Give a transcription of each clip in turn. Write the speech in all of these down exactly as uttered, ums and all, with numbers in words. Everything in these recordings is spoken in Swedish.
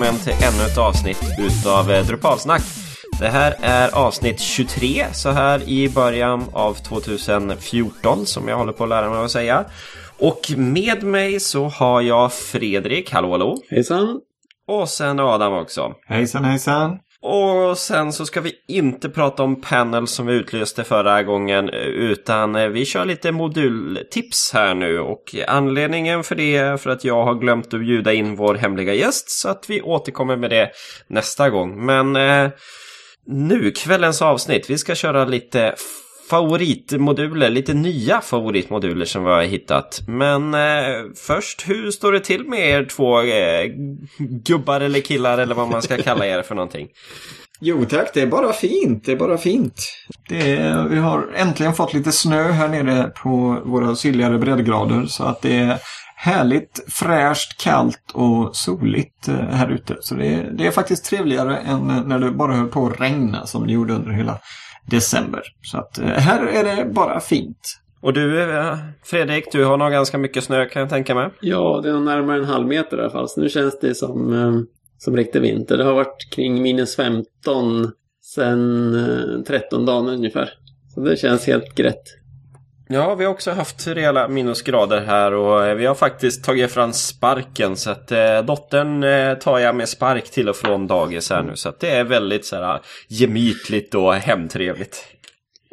välkommen till ännu ett avsnitt utav Drupalsnack. Det här är avsnitt tjugotre, så här i början av tjugo fjorton, som jag håller på att lära mig att säga. Och med mig så har jag Fredrik, hallå hallå. Hejsan. Och sen Adam också. Hejsan, hejsan. Och sen så ska vi inte prata om panel som vi utlöste förra gången, utan vi kör lite modultips här nu. Och anledningen för det är för att jag har glömt att bjuda in vår hemliga gäst, så att vi återkommer med det nästa gång. Men eh, nu, kvällens avsnitt, vi ska köra lite favoritmoduler, lite nya favoritmoduler som vi har hittat. Men eh, först, hur står det till med er två eh, gubbar eller killar eller vad man ska kalla er för någonting? Jo tack, det är bara fint, det är bara fint. Det är, vi har äntligen fått lite snö här nere på våra sydligare breddgrader, så att det är härligt, fräscht, kallt och soligt här ute. Så det är, det är faktiskt trevligare än när det bara höll på att regna som det gjorde under hela december. Så att här är det bara fint. Och du, Fredrik, du har nog ganska mycket snö kan jag tänka mig. Ja, det är närmare en halv meter i alla fall. Så nu känns det som, som riktig vinter. Det har varit kring minus femton sen tretton dagar ungefär. Så det känns helt rätt. Ja, vi har också haft rejäla minusgrader här och vi har faktiskt tagit fram sparken, så att eh, dottern eh, tar jag med spark till och från dagis här nu, så att det är väldigt så här gemytligt och hemtrevligt.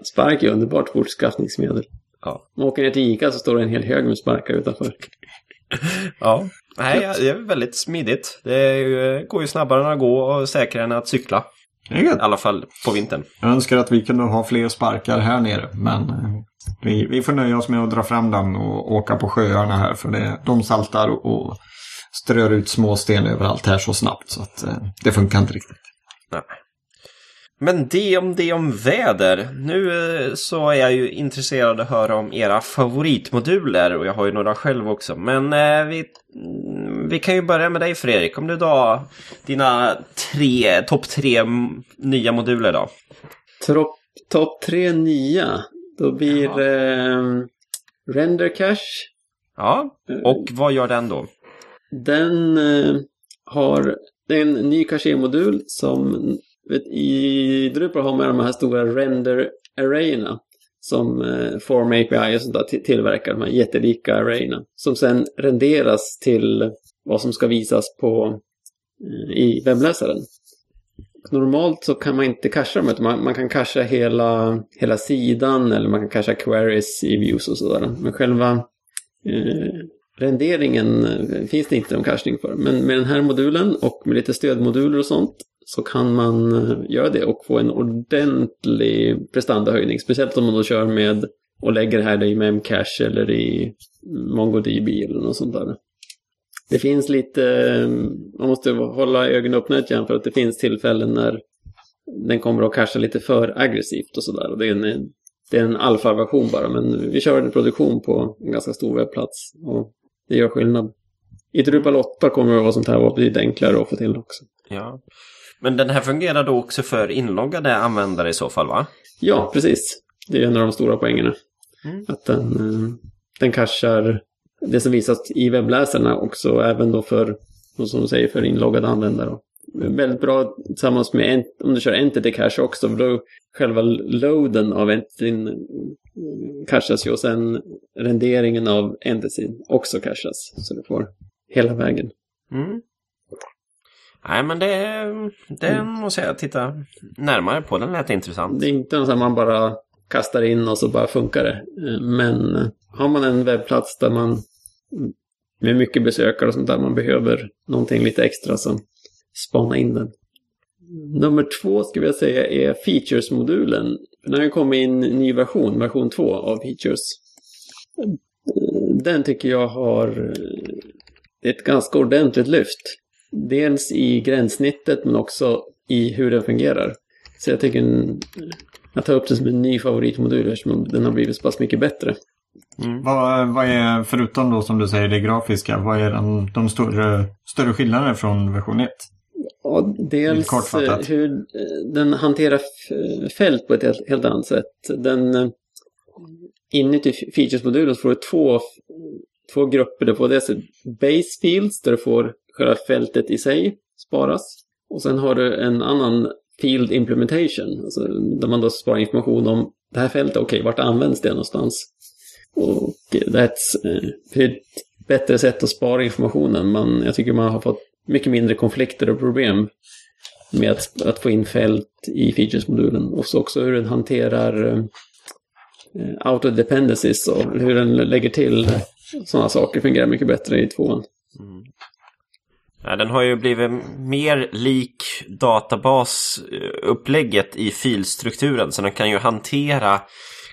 Spark är underbart fortskaffningsmedel. Ja. Man åker ner till Ica så står det en hel hög med sparkar utanför. Ja, nej, det är väldigt smidigt. Det går ju snabbare än att gå och säkrare än att cykla. I alla fall på vintern. Jag önskar att vi kunde ha fler sparkar här nere, men vi, vi får nöja oss med att dra fram dem och åka på sjöarna här, för det, de saltar och, och strör ut små sten överallt här så snabbt, så att eh, det funkar inte riktigt. Nej. Men det om det om väder. Nu så är jag ju intresserad att höra om era favoritmoduler, och jag har ju några själv också. Men eh, vi, vi kan ju börja med dig, Fredrik. Om du då dina tre, topp tre nya moduler då? Topp top tre nya. Då blir eh, Render Cache. Ja, och vad gör den då? Den eh, har det är en ny cache-modul som... I Drupal har man de här stora render-arrayerna som Form A P I och sånt där tillverkar, de här jättelika arrayerna som sen renderas till vad som ska visas på i webbläsaren. Normalt så kan man inte cachea dem, utan man, man kan cachea hela, hela sidan, eller man kan cachea queries i views och sådär. Men själva eh, renderingen finns det inte om caching för. Men med den här modulen och med lite stödmoduler och sånt så kan man göra det och få en ordentlig prestandahöjning. Speciellt om man då kör med och lägger det här i Memcache eller i MongoDB eller något sånt där. Det finns lite... Man måste hålla ögonen öppna igen, för att det finns tillfällen när den kommer att cachea lite för aggressivt och sådär. Det är en, det är en alfa-version bara, men vi kör en produktion på en ganska stor webbplats och det gör skillnad. I Drupal åtta kommer det vara sånt här vara betydligt enklare att få till också. Ja. Men den här fungerar då också för inloggade användare i så fall, va? Ja, precis. Det är en av de stora poängerna. Mm. Att den, den cachar det som visas i webbläsarna också, även då för, som du säger, för inloggade användare. Väldigt bra tillsammans med, om du kör Entity Cache också, för då själva loaden av Entityn cachas ju, och sen renderingen av Entityn också cachas. Så du får hela vägen. Mm. Nej, men det, den måste jag titta närmare på. Den lät intressant. Det är inte något som man bara kastar in och så bara funkar det. Men har man en webbplats där man med mycket besökare och sånt där, man behöver någonting lite extra, som spana in den. Nummer två skulle jag säga är Features-modulen. Den har ju kommit in en ny version, version två av Features. Den tycker jag har ett ganska ordentligt lyft. Dels i gränssnittet, men också i hur den fungerar. Så jag tycker att ta upp den som en ny favoritmodul, eftersom den har blivit så pass mycket bättre. Mm. Vad, vad är, förutom då som du säger det grafiska, vad är den, de större, större skillnaderna från version ett? Ja, dels hur den hanterar fält på ett helt, helt annat sätt. Den, inuti features-modulen får du två, två grupper. Du får dels base fields där du får själva fältet i sig, sparas. Och sen har du en annan field implementation, alltså där man då sparar information om det här fältet, okej, okay, vart används det någonstans? Och det är ett bättre sätt att spara informationen. Man, jag tycker man har fått mycket mindre konflikter och problem med att, att få in fält i features-modulen. Och så också hur den hanterar auto-dependencies och hur den lägger till sådana saker fungerar mycket bättre i tvåan. Mm. Ja, den har ju blivit mer lik databasupplägget i filstrukturen, så den kan ju hantera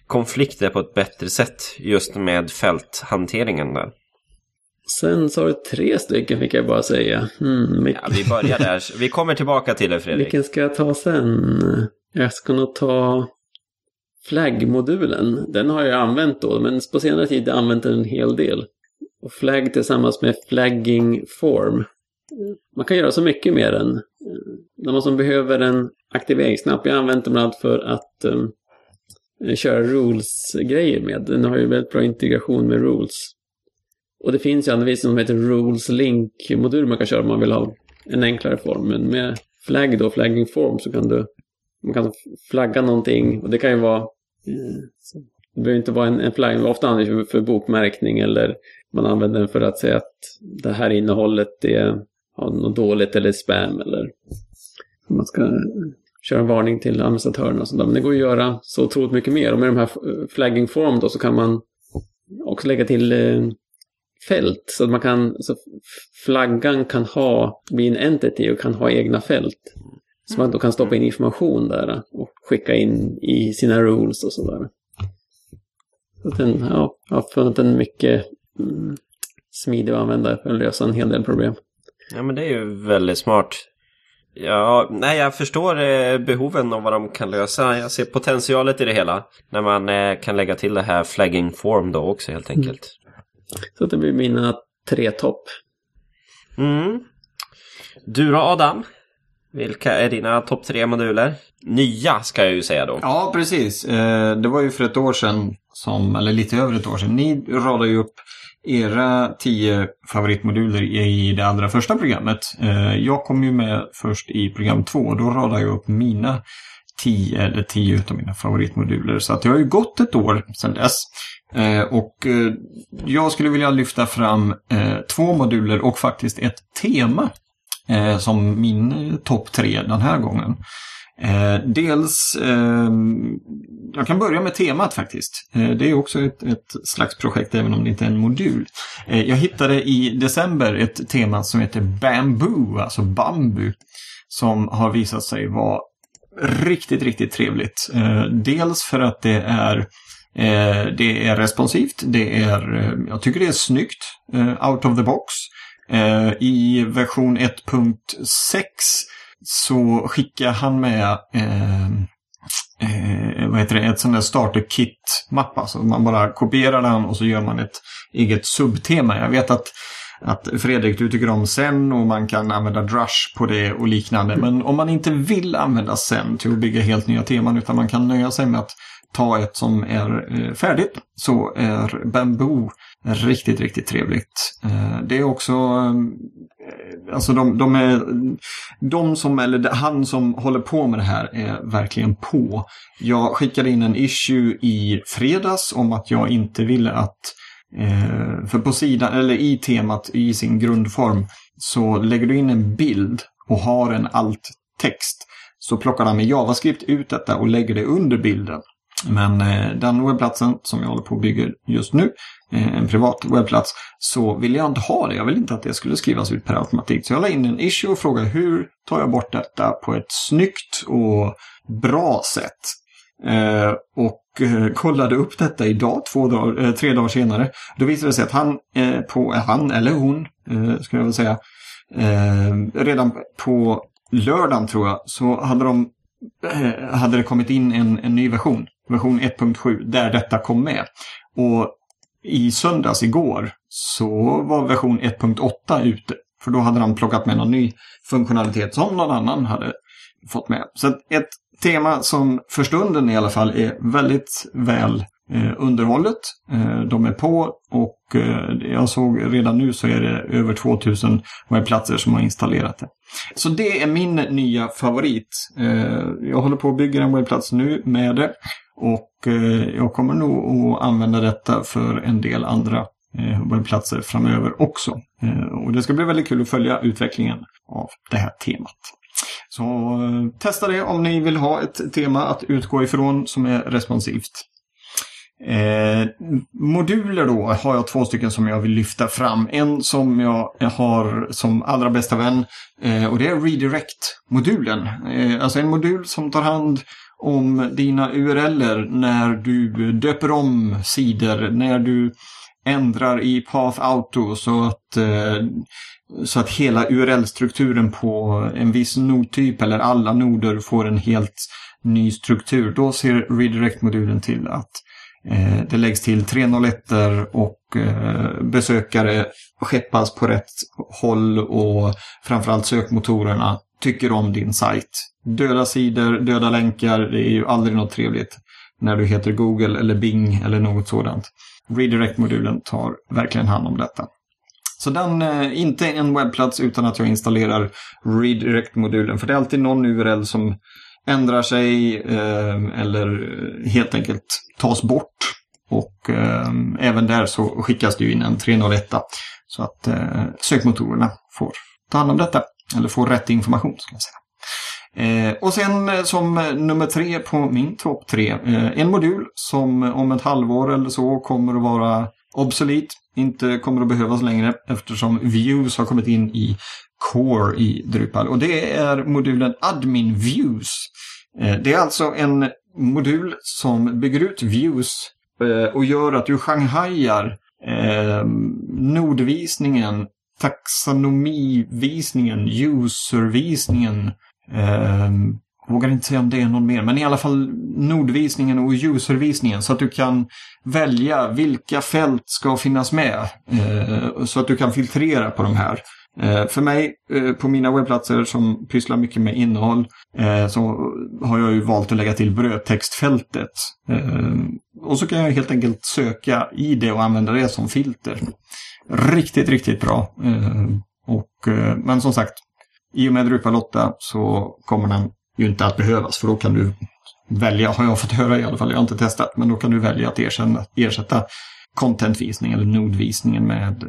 konflikter på ett bättre sätt just med fälthanteringen där. Sen så har du tre stycken fick jag bara säga. Mm, vilken... ja, vi börjar där. Vi kommer tillbaka till det, Fredrik. Vilken ska jag ta sen? Jag ska nog ta flaggmodulen. Den har jag använt då, men på senare tid har jag använt den en hel del. Och flagg tillsammans med flagging form. Man kan göra så mycket med den. När man som behöver en aktiveringsknapp. Jag använder den bland annat för att um, köra rules-grejer med. Den har ju väldigt bra integration med rules. Och det finns ju anvisning som heter Rules Link-modul man kan köra om man vill ha en enklare form. Men med flagg då, flagging form, så kan du man kan flagga någonting. Och det kan ju vara, det behöver inte vara en, en flagg. Ofta använder man för bokmärkning, eller man använder den för att säga att det här innehållet är ja, något dåligt eller spam. Eller man ska köra en varning till administratörerna och sådär. Men det går att göra så otroligt mycket mer. Och med de här flagging form då så kan man också lägga till fält, så att man kan, så flaggan kan ha, bli en entity och kan ha egna fält. Så man då kan stoppa in information där och skicka in i sina rules och sådär. Så den, ja, jag har funnit en mycket mm, smidig att använda för att lösa en hel del problem. Ja, men det är ju väldigt smart. Ja, nej, jag förstår eh, behoven av vad de kan lösa. Jag ser potentialet i det hela. När man eh, kan lägga till det här flagging form då också helt enkelt. Mm. Så det blir mina tre topp. Mm. Du då, Adam? Vilka är dina topp tre moduler? Nya ska jag ju säga då. Ja, precis. Det var ju för ett år sedan, som, eller lite över ett år sedan. Ni radade ju upp era tio favoritmoduler i det allra första programmet. Jag kom ju med först i program två och då radade jag upp mina tio, eller tio utav mina favoritmoduler. Så att jag har ju gått ett år sedan dess. Eh, och eh, jag skulle vilja lyfta fram eh, två moduler och faktiskt ett tema eh, som min eh, topp tre den här gången. Eh, dels, eh, jag kan börja med temat faktiskt. Eh, det är också ett, ett slags projekt även om det inte är en modul. Eh, jag hittade i december ett tema som heter Bamboo, alltså Bamboo, som har visat sig vara riktigt, riktigt trevligt. Eh, dels för att det är Eh, det är responsivt, det är, eh, jag tycker det är snyggt, eh, out of the box. Eh, i version ett punkt sex så skickar han med eh, eh, vad heter det, ett sånt där starter kit mappa, så man bara kopierar den och så gör man ett eget subtema. Jag vet att Att Fredrik, du tycker om Zen och man kan använda Drush på det och liknande. Men om man inte vill använda Zen till att bygga helt nya teman, utan man kan nöja sig med att ta ett som är eh, färdigt, så är Bamboo riktigt, riktigt trevligt. Eh, det är också eh, alltså de, de är de som, eller han som håller på med det här är verkligen på. Jag skickade in en issue i fredags om att jag inte ville att Eh, för på sidan, eller i temat i sin grundform, så lägger du in en bild och har en alt-text, så plockar han med JavaScript ut detta och lägger det under bilden. Men eh, den webbplatsen som jag håller på att bygga just nu, eh, en privat webbplats, så vill jag inte ha det. Jag vill inte att det skulle skrivas ut per automatik. Så jag la in en issue och frågade hur tar jag bort detta på ett snyggt och bra sätt. Eh, och eh, kollade upp detta idag två dag, eh, tre dagar senare. Då visade det sig att han, eh, på, han eller hon eh, skulle jag väl säga eh, redan på lördagen tror jag, så hade, de, eh, hade det kommit in en, en ny version, version ett punkt sju, där detta kom med. Och i söndags igår så var version ett punkt åtta ute, för då hade han plockat med någon ny funktionalitet som någon annan hade fått med. Så ett tema som för stunden i alla fall är väldigt väl eh, underhållet. Eh, de är på och eh, jag såg redan nu så är det över tvåtusen webbplatser som har installerat det. Så det är min nya favorit. Eh, jag håller på att bygga en webbplats nu med det och eh, jag kommer nog att använda detta för en del andra webbplatser framöver också. Och det ska bli väldigt kul att följa utvecklingen av det här temat. Så testa det om ni vill ha ett tema att utgå ifrån som är responsivt. Eh, moduler då har jag två stycken som jag vill lyfta fram. En som jag har som allra bästa vän eh, och det är redirect-modulen. Eh, alltså en modul som tar hand om dina U R L:er när du döper om sidor, när du ändrar i Path Auto så att, så att hela U R L-strukturen på en viss nodtyp eller alla noder får en helt ny struktur. Då ser redirect-modulen till att eh, det läggs till tre noll ett och eh, besökare skeppas på rätt håll och framförallt sökmotorerna tycker om din sajt. Döda sidor, döda länkar, det är ju aldrig något trevligt när du heter Google eller Bing eller något sådant. Redirect-modulen tar verkligen hand om detta. Så den är inte en webbplats utan att jag installerar redirect-modulen. För det är alltid någon U R L som ändrar sig eh, eller helt enkelt tas bort. Och eh, även där så skickas det ju in en tre noll ett. Så att eh, sökmotorerna får ta hand om detta. Eller får rätt information ska jag säga. Eh, och sen som nummer tre på min topp tre, eh, en modul som om ett halvår eller så kommer att vara obsolet, inte kommer att behövas längre eftersom Views har kommit in i Core i Drupal. Och det är modulen Admin Views. Eh, det är alltså en modul som bygger ut Views eh, och gör att du shanghajar eh, nodvisningen, taxonomivisningen, uservisningen. Eh, vågar inte säga om det är någon mer, men i alla fall nodvisningen och uservisningen så att du kan välja vilka fält ska finnas med eh, så att du kan filtrera på de här. Eh, för mig eh, på mina webbplatser som pysslar mycket med innehåll eh, så har jag ju valt att lägga till brödtextfältet eh, och så kan jag helt enkelt söka i det och använda det som filter. Riktigt, riktigt bra eh, och, eh, men som sagt, i och med Drupal åtta så kommer den ju inte att behövas, för då kan du välja, har jag fått höra i alla fall, jag har inte testat, men då kan du välja att erkänna, ersätta contentvisning eller nodvisningen med,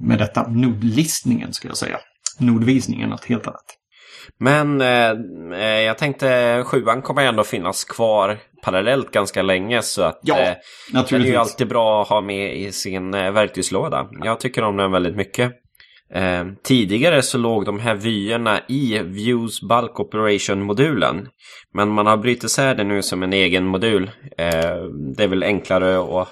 med detta. Nodlistningen ska jag säga. Nodvisningen, något helt annat. Men eh, jag tänkte sjuan kommer ändå finnas kvar parallellt ganska länge så att ja, eh, det är ju alltid bra att ha med i sin eh, verktygslåda. Jag tycker om den väldigt mycket. Eh, tidigare så låg de här vyerna i Views Bulk Operation-modulen, men man har brytt isär det nu som en egen modul. Eh, det är väl enklare att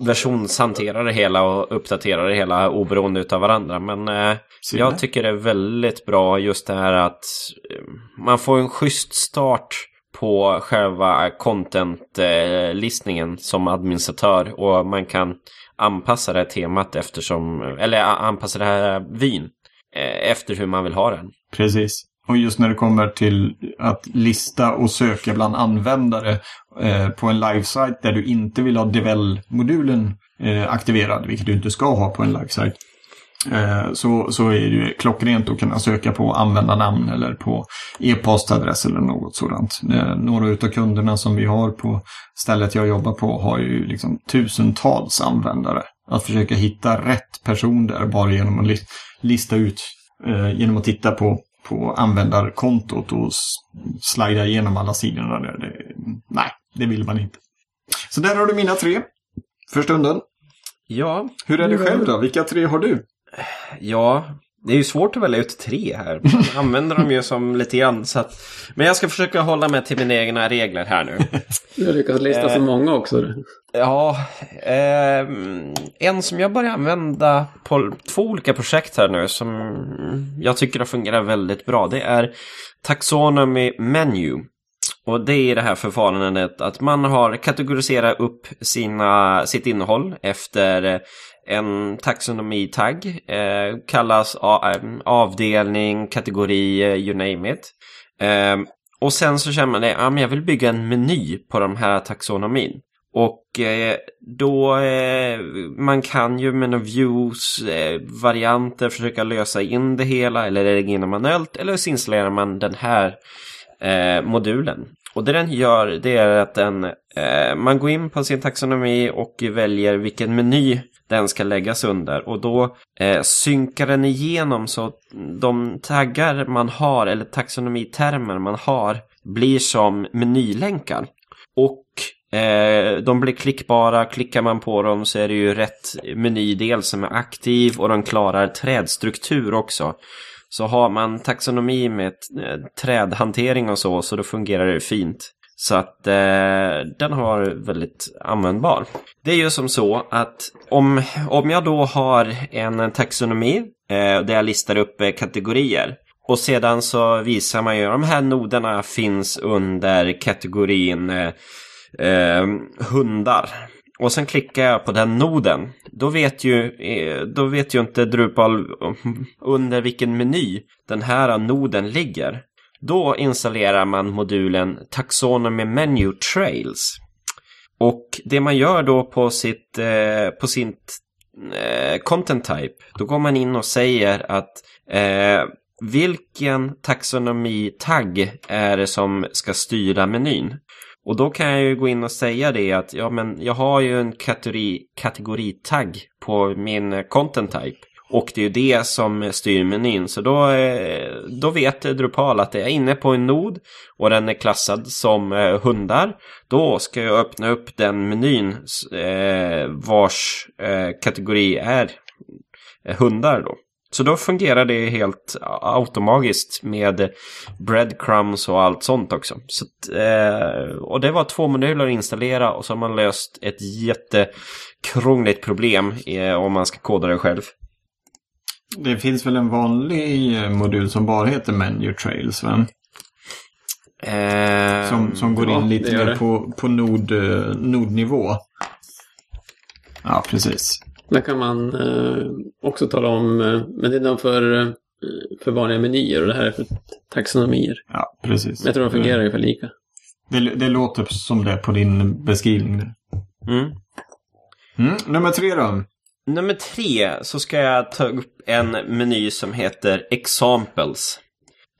versionshantera det hela och uppdatera det hela oberoende utav varandra, men eh, jag tycker det är väldigt bra just det här att eh, man får en schysst start på själva content-listningen som administratör och man kan anpassa det här temat eftersom, eller anpassa det här vyn efter hur man vill ha den. Precis. Och just när det kommer till att lista och söka bland användare eh, på en livesite där du inte vill ha devel-modulen eh, aktiverad, vilket du inte ska ha på en livesite, eh, så, så är det ju klockrent att kunna söka på användarnamn eller på e-postadress eller något sådant. Eh, några utav kunderna som vi har på stället jag jobbar på har ju liksom tusentals användare. Att försöka hitta rätt person där bara genom att list- lista ut, eh, genom att titta på på användarkontot och slida igenom alla sidorna där. Det, nej, det vill man inte. Så där har du mina tre för stunden. Ja. Hur är det själv då? Vilka tre har du? Ja, det är ju svårt att välja ut tre här. Man använder dem ju som lite grann. Så att, men jag ska försöka hålla mig till mina egna regler här nu. Du har lyckats lista eh, så många också. Ja, eh, en som jag börjar använda på två olika projekt här nu som jag tycker har fungerat väldigt bra. Det är Taxonomy Menu. Och det är det här förfarandet att man har kategoriserat upp sina, sitt innehåll efter en taxonomi-tagg, eh, kallas a- avdelning, kategori, you name it. Eh, och sen så känner man det, ja, men jag vill bygga en meny på de här taxonomin. Och eh, då eh, man kan ju med views eh, varianter försöka lösa in det hela eller lägga in manuellt, eller så installerar man den här eh, modulen. Och det den gör, det är att den, eh, man går in på sin taxonomi och väljer vilken meny den ska läggas under. Och då eh, synkar den igenom så att de taggar man har, eller taxonomitermer man har, blir som menylänkar. Och eh, de blir klickbara, klickar man på dem så är det ju rätt menydel som är aktiv, och de klarar trädstruktur också. Så har man taxonomi med trädhantering och så, så då fungerar det fint. Så att eh, den har väldigt användbar. Det är ju som så att om, om jag då har en taxonomi eh, där jag listar upp eh, kategorier. Och sedan så visar man ju att de här noderna finns under kategorin eh, eh, hundar. Och sen klickar jag på den noden. Då vet ju, då vet ju inte Drupal under vilken meny den här noden ligger. Då installerar man modulen Taxonomy Menu Trails. Och det man gör då på sitt, på sitt content type, då går man in och säger att eh, vilken taxonomi-tagg är det som ska styra menyn. Och då kan jag ju gå in och säga det att ja, men jag har ju en kategori, kategoritagg på min content type. Och det är ju det som styr menyn. Så då, då vet Drupal att jag är inne på en nod och den är klassad som hundar. Då ska jag öppna upp den menyn vars kategori är hundar då. Så då fungerar det helt automatiskt med breadcrumbs och allt sånt också. Så att, eh, och det var två moduler att installera, och så har man löst ett jättekrångligt problem eh, om man ska koda det själv. Det finns väl en vanlig modul som bara heter Menu Trails, va? Eh, som som går ja, in lite mer på, på nod, nodnivå. Ja, precis. Där kan man eh, också tala om, eh, men det är de för, för vanliga menyer och det här är för taxonomier. Ja, precis. Men jag tror de fungerar det, ungefär lika. Det, det låter som det på din beskrivning. Mm. Mm, nummer tre då. Nummer tre så ska jag ta upp en meny som heter Examples.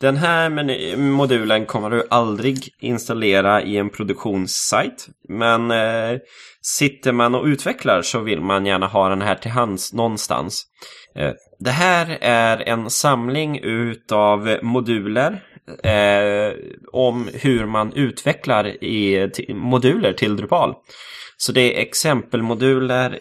Den här meny- modulen kommer du aldrig installera i en produktionssajt. Men eh, sitter man och utvecklar så vill man gärna ha den här till hands någonstans. Eh, det här är en samling utav moduler eh, om hur man utvecklar i, t- moduler till Drupal. Så det är exempelmoduler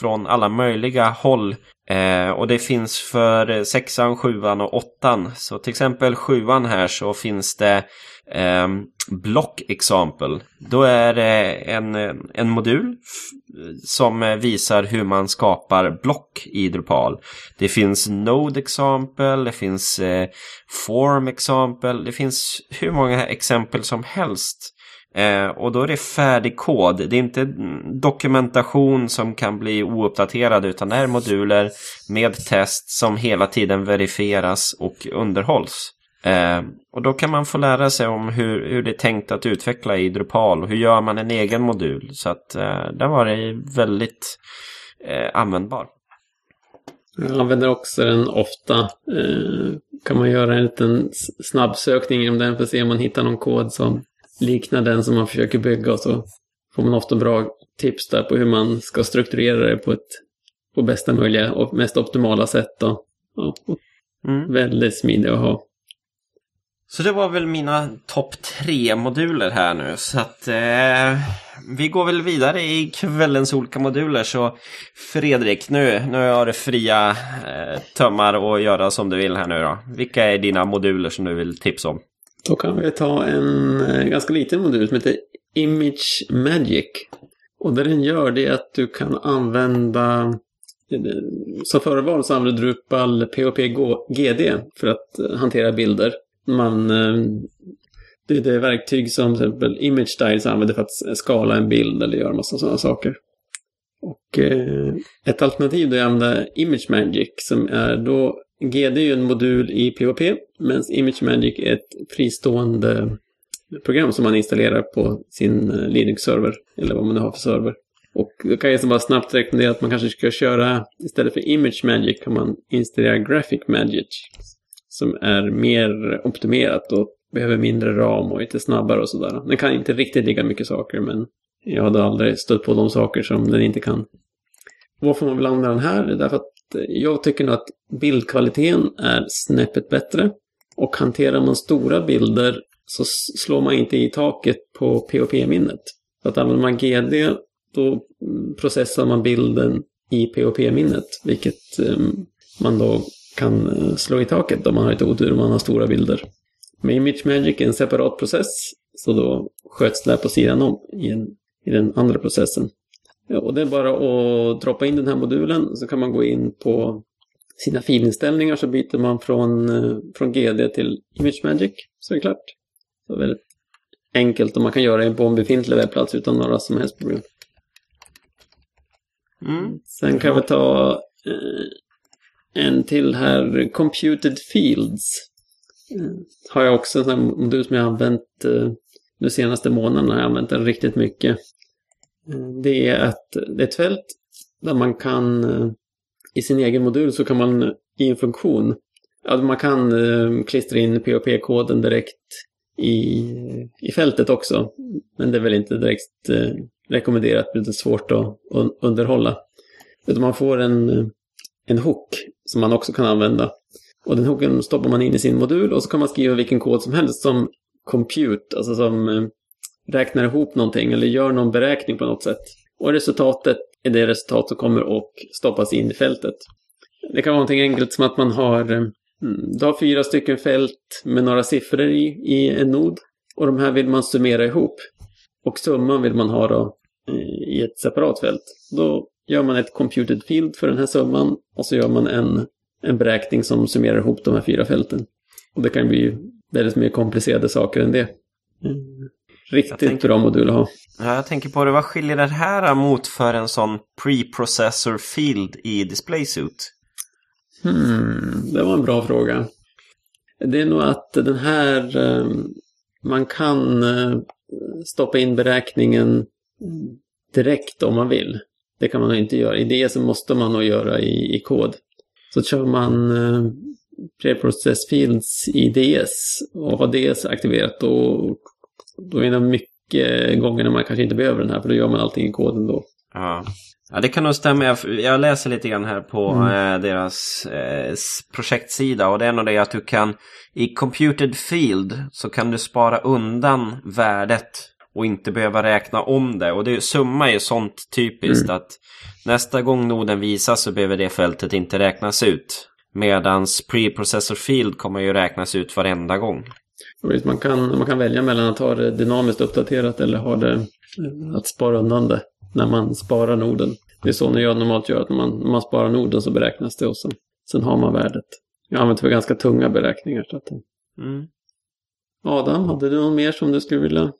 från alla möjliga håll. Eh, och det finns för sexan, sjuan och åttan. Så till exempel sjuan här så finns det eh, Block Example. Då är det en, en modul f- som visar hur man skapar block i Drupal. Det finns Node Example, det finns eh, Form Example, det finns hur många exempel som helst. Eh, och då är det färdig kod. Det är inte dokumentation som kan bli ouppdaterad, utan det är moduler med test som hela tiden verifieras och underhålls. Eh, och då kan man få lära sig om hur, hur det är tänkt att utveckla i Drupal och hur gör man en egen modul. Så att eh, där var det väldigt eh, användbar. Jag använder också den ofta. Eh, kan man göra en liten snabbsökning inom den för att se om man hittar någon kod som liknar den som man försöker bygga, och så får man ofta bra tips där på hur man ska strukturera det på ett på bästa möjliga och mest optimala sätt då. Ja. Mm. Väldigt smidigt att ha. Så det var väl mina topp tre moduler här nu, så att eh, vi går väl vidare i kvällens olika moduler. Så Fredrik, nu, nu har du fria eh, tömmar och göra som du vill här nu då. Vilka är dina moduler som du vill tipsa om? Då kan vi ta en ganska liten modul som heter ImageMagick. Och det den gör det är att du kan använda, som förval så använder Drupal P O P G D för att hantera bilder. Man, det är det verktyg som till exempel Image Styles använder för att skala en bild eller göra massa sådana saker. Och ett alternativ då är att använda ImageMagick, som är då G D är ju en modul i P O P, medan ImageMagick är ett fristående program som man installerar på sin Linux-server eller vad man nu har för server. Och då kan jag som bara snabbt rekommendera att man kanske ska köra, istället för ImageMagick kan man installera GraphicMagick som är mer optimerat och behöver mindre ram och lite snabbare och sådär. Den kan inte riktigt ligga mycket saker, men jag hade aldrig stött på de saker som den inte kan. Varför man vill använda den här är därför att jag tycker nog att bildkvaliteten är snäppet bättre. Och hanterar man stora bilder så slår man inte i taket på P O P-minnet. Så att använder man G D då processar man bilden i P O P-minnet. Vilket um, man då kan slå i taket om man har ett otur om man har stora bilder. Men ImageMagick är en separat process. Så då sköts det på sidan om i, en, i den andra processen. Ja, och det är bara att droppa in den här modulen så kan man gå in på sina filinställningar så byter man från, från G D till ImageMagick så är det klart. Så det är väldigt enkelt och man kan göra det på en befintlig webbplats utan några som helst problem. Mm. Sen kan vi ta eh, en till här, Computed Fields. Eh, har jag också en sån här modul som jag har använt eh, de senaste månaderna, jag har använt den riktigt mycket. Det är att det är ett fält där man kan i sin egen modul så kan man i en funktion att man kan klistra in P O P-koden direkt i, i fältet också. Men det är väl inte direkt rekommenderat, det är svårt att underhålla. Utan man får en, en hook som man också kan använda. Och den hooken stoppar man in i sin modul och så kan man skriva vilken kod som helst som compute, alltså som räknar ihop någonting eller gör någon beräkning på något sätt. Och resultatet är det resultat som kommer och stoppas in i fältet. Det kan vara någonting enkelt som att man har, du har fyra stycken fält med några siffror i, i en nod. Och de här vill man summera ihop. Och summan vill man ha då i ett separat fält. Då gör man ett computed field för den här summan. Och så gör man en, en beräkning som summerar ihop de här fyra fälten. Och det kan bli väldigt mer komplicerade saker än det. Riktigt tänker, bra modul att ha. Ja, jag tänker på det. Vad skiljer det här mot för en sån preprocessor field i DisplaySuite? Hmm, det var en bra fråga. Det är nog att den här, man kan stoppa in beräkningen direkt om man vill. Det kan man nog inte göra. I det så måste man nog göra i, i kod. Så kör man preprocess fields i D S och har D S aktiverat och då är det mycket gånger när man kanske inte behöver den här, för då gör man allting i koden då. Ja, ja det kan nog stämma. Jag, jag läser lite grann här på mm. eh, deras eh, projektsida och det är nog det att du kan, i computed field så kan du spara undan värdet och inte behöva räkna om det. Och det, summa är ju sånt typiskt mm. att nästa gång noden visas så behöver det fältet inte räknas ut. Medans preprocessor field kommer ju räknas ut varenda gång. Man kan, man kan välja mellan att ha det dynamiskt uppdaterat eller ha det att spara undan det när man sparar noden. Det är så när jag normalt gör att när man, när man sparar noden så beräknas det och sen, sen har man värdet. Jag använder för ganska tunga beräkningar. Så att... mm. Adam, hade du något mer som du skulle vilja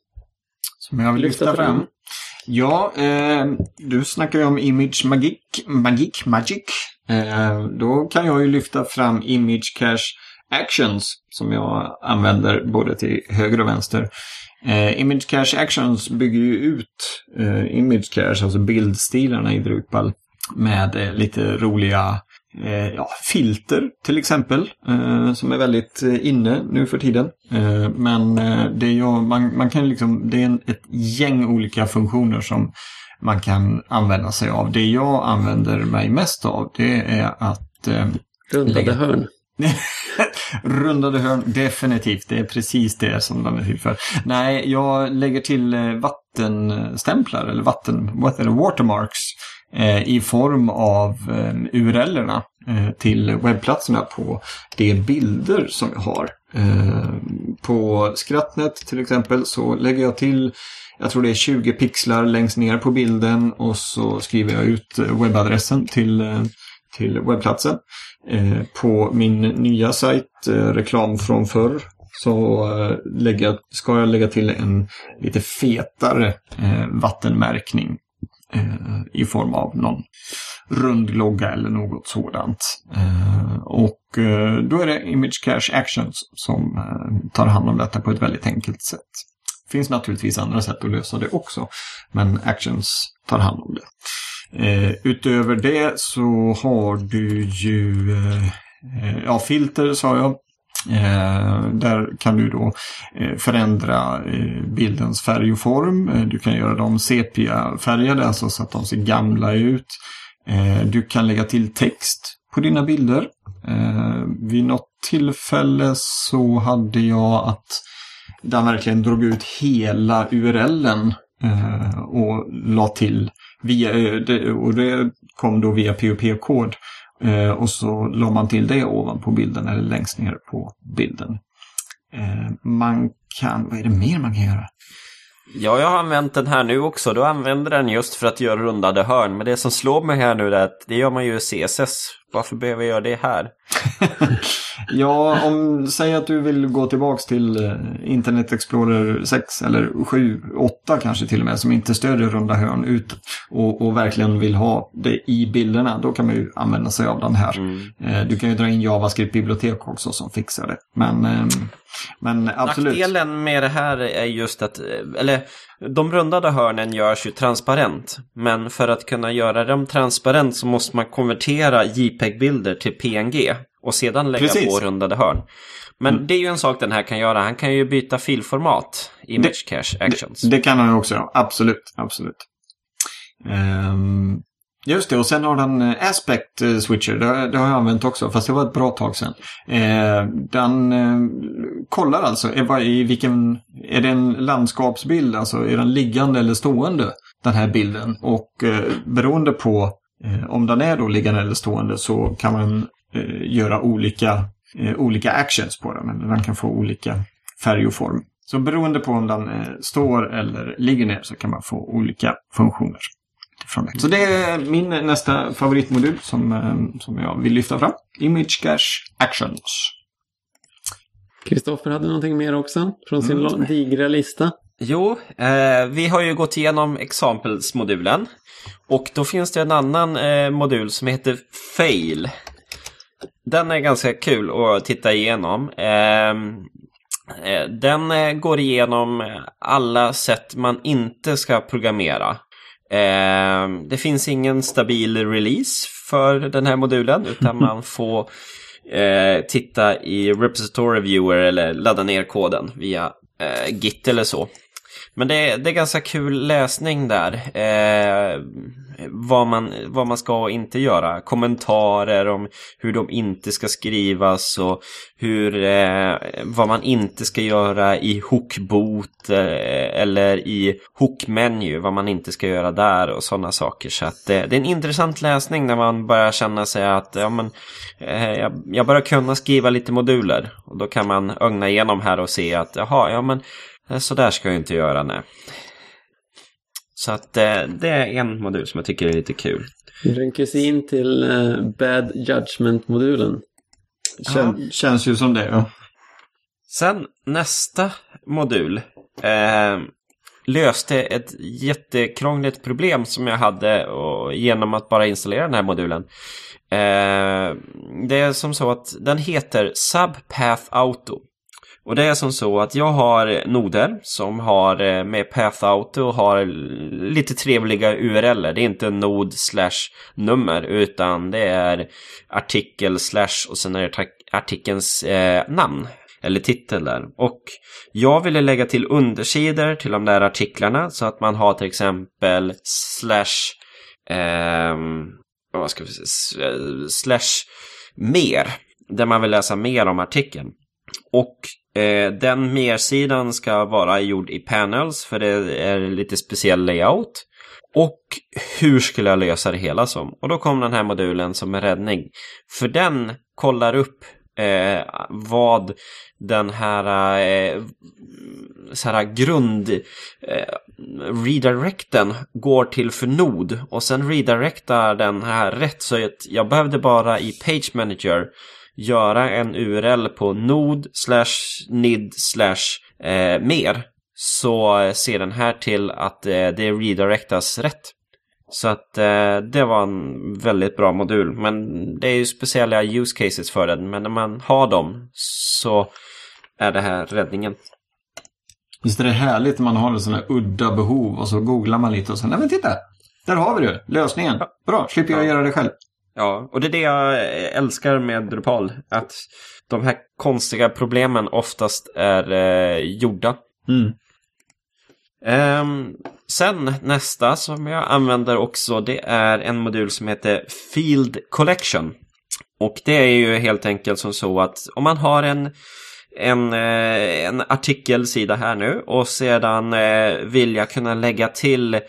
som jag vill lyfta, lyfta fram? fram? Ja, eh, du snackar ju om ImageMagick, Magic, Magic. Eh, då kan jag ju lyfta fram Image Cache Actions som jag använder både till höger och vänster. Eh, Image Cache Actions bygger ju ut eh, Image Cache, alltså bildstilarna i Drupal med eh, lite roliga eh, ja, filter till exempel eh, som är väldigt eh, inne nu för tiden. Eh, men eh, det, är ju, man, man kan liksom, det är en, ett gäng olika funktioner som man kan använda sig av. Det jag använder mig mest av det är att eh, rundade hörn. Rundade hörn, definitivt. Det är precis det som de är till för. Nej, jag lägger till vattenstämplar eller vatten, watermarks eh, i form av eh, U R L-erna eh, till webbplatserna på de bilder som jag har. Eh, på Skrattnet till exempel så lägger jag till, jag tror det är tjugo pixlar längst ner på bilden och så skriver jag ut webbadressen till eh, till webbplatsen. Eh, på min nya sajt eh, reklam från förr så eh, lägga, ska jag lägga till en lite fetare eh, vattenmärkning eh, i form av någon rund logga eller något sådant. Eh, och eh, då är det Image Cache Actions som eh, tar hand om detta på ett väldigt enkelt sätt. finns naturligtvis andra sätt att lösa det också, men Actions tar hand om det. Eh, utöver det så har du ju eh, ja, filter sa jag. Eh, där kan du då eh, förändra eh, bildens färg och form. Eh, du kan göra dem sepia-färgade, alltså så att de ser gamla ut. Eh, du kan lägga till text på dina bilder. Eh, vid något tillfälle så hade jag att den verkligen drog ut hela U R L-en eh, och la till via, och det kom då via P O P-kod. Eh, och så la man till det ovanpå bilden eller längst ner på bilden. Eh, man kan, vad är det mer man kan göra? Ja, jag har använt den här nu också. Då använder den just för att göra rundade hörn. Men det som slår mig här nu är att det gör man ju i C S S. Varför behöver jag göra det här? Ja, om säg att du vill gå tillbaka till Internet Explorer sex eller sju, åtta kanske till och med, som inte stödjer runda hörn ut och, och verkligen vill ha det i bilderna, då kan man ju använda sig av den här. Mm. Du kan ju dra in JavaScript-bibliotek också som fixar det. Men, men absolut. Nackdelen med det här är just att, eller de rundade hörnen görs ju transparent, men för att kunna göra dem transparent så måste man konvertera JPEG-bilder till P N G och sedan lägga Precis. På rundade hörn. Men mm. det är ju en sak den här kan göra. Han kan ju byta filformat i Image Cache Actions. Det, det kan han också göra, absolut. absolut. Um... Just det, och sen har den aspect switcher, det, det har jag använt också, fast det var ett bra tag sedan. Eh, den eh, kollar alltså, är, i vilken, är det en landskapsbild, alltså är den liggande eller stående, den här bilden. Och eh, beroende på eh, om den är då liggande eller stående så kan man eh, göra olika, eh, olika actions på den, men den kan få olika färg och form. Så beroende på om den eh, står eller ligger ner så kan man få olika funktioner. Så det är min nästa favoritmodul som, som jag vill lyfta fram. Image Cache Actions. Kristoffer hade någonting mer också från sin mm. digra lista. Jo, eh, vi har ju gått igenom Examples-modulen. Och då finns det en annan eh, modul som heter Fail. Den är ganska kul att titta igenom. Eh, eh, den eh, går igenom alla sätt man inte ska programmera. Eh, det finns ingen stabil release för den här modulen, utan man får eh, titta i repository viewer eller ladda ner koden via eh, Git eller så. Men det, det är ganska kul läsning där, eh, vad, man, vad man ska och inte göra. Kommentarer om hur de inte ska skrivas och hur, eh, vad man inte ska göra i hookbot eh, eller i hookmenu, vad man inte ska göra där och sådana saker. Så att, eh, det är en intressant läsning när man börjar känna sig att ja, men, eh, jag, jag börjar kunna skriva lite moduler. Och då kan man ögna igenom här och se att jaha, ja men... så där ska jag inte göra, nej. Så att eh, det är en modul som jag tycker är lite kul. Vi ränkas in till eh, Bad Judgment-modulen. Kän, ja. Känns ju som det, ja. Sen nästa modul eh, löste ett jättekrångligt problem som jag hade och, genom att bara installera den här modulen. Eh, det är som så att den heter Subpath Auto. Och det är som så att jag har noder som har med Path Auto och har lite trevliga U R L-er. Det är inte nod slash nummer utan det är artikel slash och sen är det artikelns eh, namn eller titel där. Och jag ville lägga till undersidor till de där artiklarna så att man har till exempel slash, eh, vad ska vi säga, slash mer där man vill läsa mer om artikeln. Och eh, den mersidan ska vara gjord i panels för det är lite speciell layout. Och hur skulle jag lösa det hela som? Och då kom den här modulen som en räddning. För den kollar upp eh, vad den här, eh, så här grund eh, redirecten går till för nod. Och sen redirectar den här rätt så att jag behövde bara i Page Manager göra en U R L på nod slash nid slash mer så ser den här till att eh, det redirectas rätt. Så att eh, det var en väldigt bra modul, men det är ju speciella use cases för den, men när man har dem så är det här räddningen. Visst är det härligt när man har en sån här udda behov och så googlar man lite och så, nej men titta, där har vi det, lösningen. Bra, slipper jag göra det själv. Ja, och det är det jag älskar med Drupal, att de här konstiga problemen oftast är eh, gjorda. Mm. Um, sen nästa som jag använder också, det är en modul som heter Field Collection. Och det är ju helt enkelt som så att om man har en, en, en artikelsida här nu och sedan vill jag kunna lägga till eh,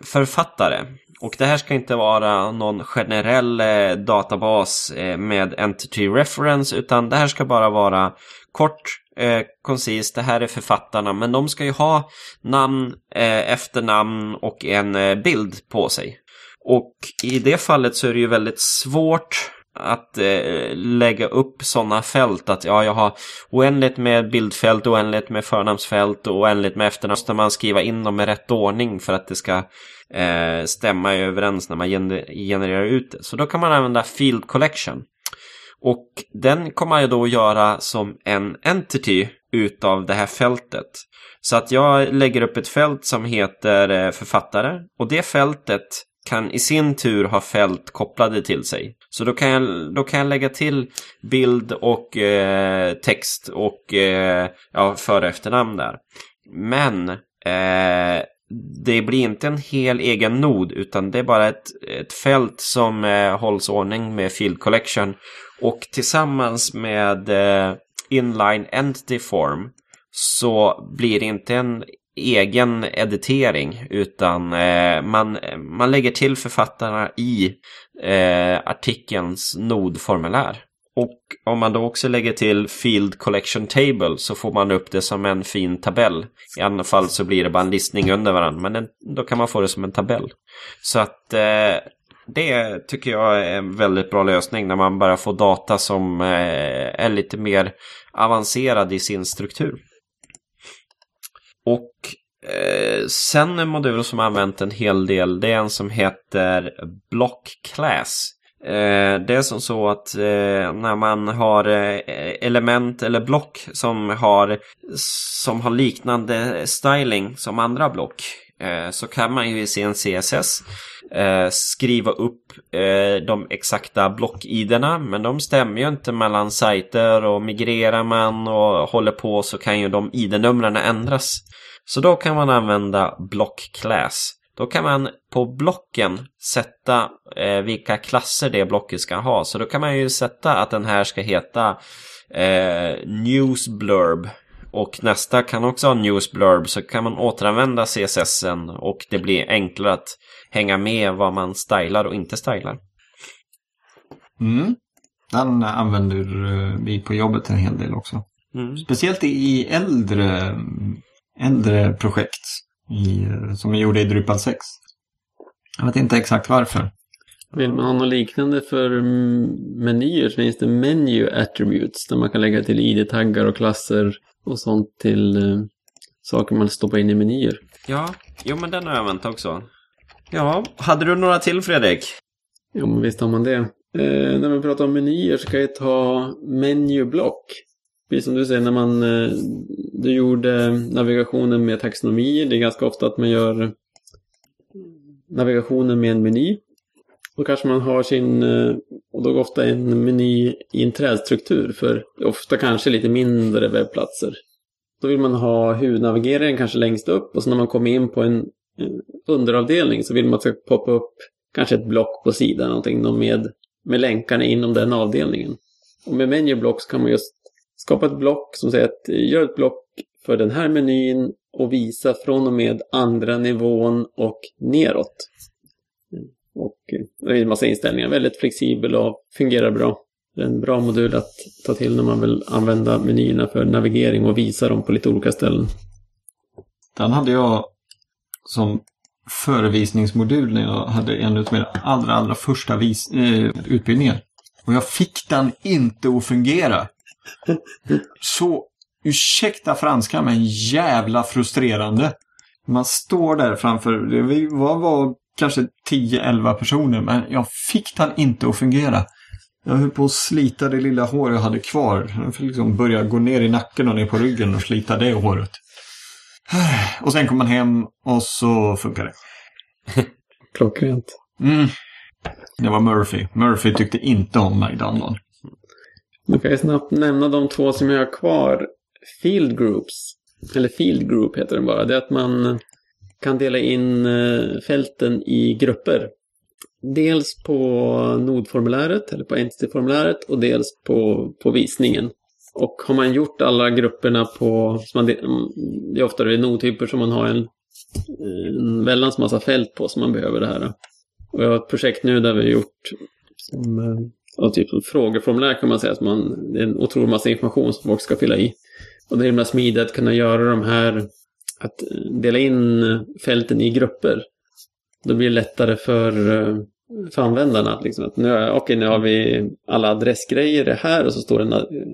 författare. Och det här ska inte vara någon generell eh, databas eh, med Entity Reference, utan det här ska bara vara kort, eh, koncist, det här är författarna. Men de ska ju ha namn, eh, efternamn och en eh, bild på sig. Och i det fallet så är det ju väldigt svårt att eh, lägga upp sådana fält. Att ja, jag har oändligt med bildfält, oändligt med förnamnsfält och oändligt med efternamn. Måste man skriva in dem i rätt ordning för att det ska eh, stämma överens när man genererar ut det. Så då kan man använda Field Collection. Och den kommer jag då göra som en entity utav det här fältet. Så att jag lägger upp ett fält som heter författare. Och det fältet kan i sin tur ha fält kopplade till sig. Så då kan jag, då kan jag lägga till bild och eh, text och eh, ja, för- och efternamn där. Men eh, det blir inte en hel egen nod, utan det är bara ett, ett fält som eh, hålls ordning med Field Collection. Och tillsammans med eh, Inline Entity Form så blir det inte en egen editering, utan eh, man, man lägger till författarna i eh, artikelns nodformulär. Och om man då också lägger till Field Collection Table så får man upp det som en fin tabell. I andra fall så blir det bara en listning under varandra, men den, då kan man få det som en tabell. Så att eh, det tycker jag är en väldigt bra lösning när man bara får data som eh, är lite mer avancerad i sin struktur. Och eh, sen en modul som jag använt en hel del, det är en som heter Block Class. Eh, det är som så att eh, när man har eh, element eller block som har, som har liknande styling som andra block, eh, så kan man ju i sin C S S eh, skriva upp eh, de exakta block-iderna, men de stämmer ju inte mellan sajter, och migrerar man och håller på så kan ju de I D-numren ändras. Så då kan man använda Block Class. Då kan man på blocken sätta eh, vilka klasser det blocket ska ha. Så då kan man ju sätta att den här ska heta eh, News Blurb. Och nästa kan också ha News Blurb. Så kan man återanvända C S S-en och det blir enklare att hänga med vad man stylar och inte stylar. Mm. Den använder vi på jobbet en hel del också. Mm. Speciellt i äldre, äldre projekt. I, som vi gjorde i Drupal sex. Jag vet inte exakt varför. Vill man ha något liknande för menyer så finns det Menu Attributes där man kan lägga till I D-taggar och klasser och sånt till eh, saker man stoppar in i menyer. Ja, jo men den har jag använt också. Ja, hade du några till, Fredrik? Jo men visst har man det. Eh, när man pratar om menyer så kan jag ta Menu Block. Precis som du säger, när man du gjorde navigationen med taxonomier, det är ganska ofta att man gör navigationen med en meny. Då kanske man har sin, och då ofta en meny i en trädstruktur för ofta kanske lite mindre webbplatser. Då vill man ha huvudnavigeringen kanske längst upp och så när man kommer in på en underavdelning så vill man att det ska poppa upp kanske ett block på sidan, någonting med, med länkarna inom den avdelningen. Och med menyblock så kan man just skapa ett block som säger att gör ett block för den här menyn och visa från och med andra nivån och neråt. Och det är en massa inställningar. Väldigt flexibel och fungerar bra. Det är en bra modul att ta till när man vill använda menyerna för navigering och visa dem på lite olika ställen. Den hade jag som förevisningsmodul när jag hade en av mina allra, allra första vis- eh, utbildningar. Och jag fick den inte att fungera. Så, ursäkta franska, men jävla frustrerande. Man står där framför, vi var, var kanske tio elva personer, men jag fick den inte att fungera. Jag höll på att slita det lilla hår jag hade kvar. Jag fick liksom börja gå ner i nacken och ner på ryggen och slita det håret. Och sen kommer man hem och så funkar det. Klockrent. Mm. Det var Murphy. Murphy tyckte inte om MagDownload. Då kan jag snabbt nämna de två som jag har kvar. Field Groups. Eller Field Group heter den bara. Det är att man kan dela in fälten i grupper. Dels på nodformuläret eller på entity-formuläret och dels på, på visningen. Och har man gjort alla grupperna på... Man, det är ofta det är nodtyper som man har en, en väldans massa fält på som man behöver det här. Och jag har ett projekt nu där vi har gjort som, ja, typ frågeformulär kan man säga. Att man, det är en otrolig massa information som folk ska fylla i. Och det är himla smidigt att kunna göra de här... Att dela in fälten i grupper. Då blir det lättare för, för användarna. Att liksom, att nu, okej, nu har vi alla adressgrejer här. Och så står en,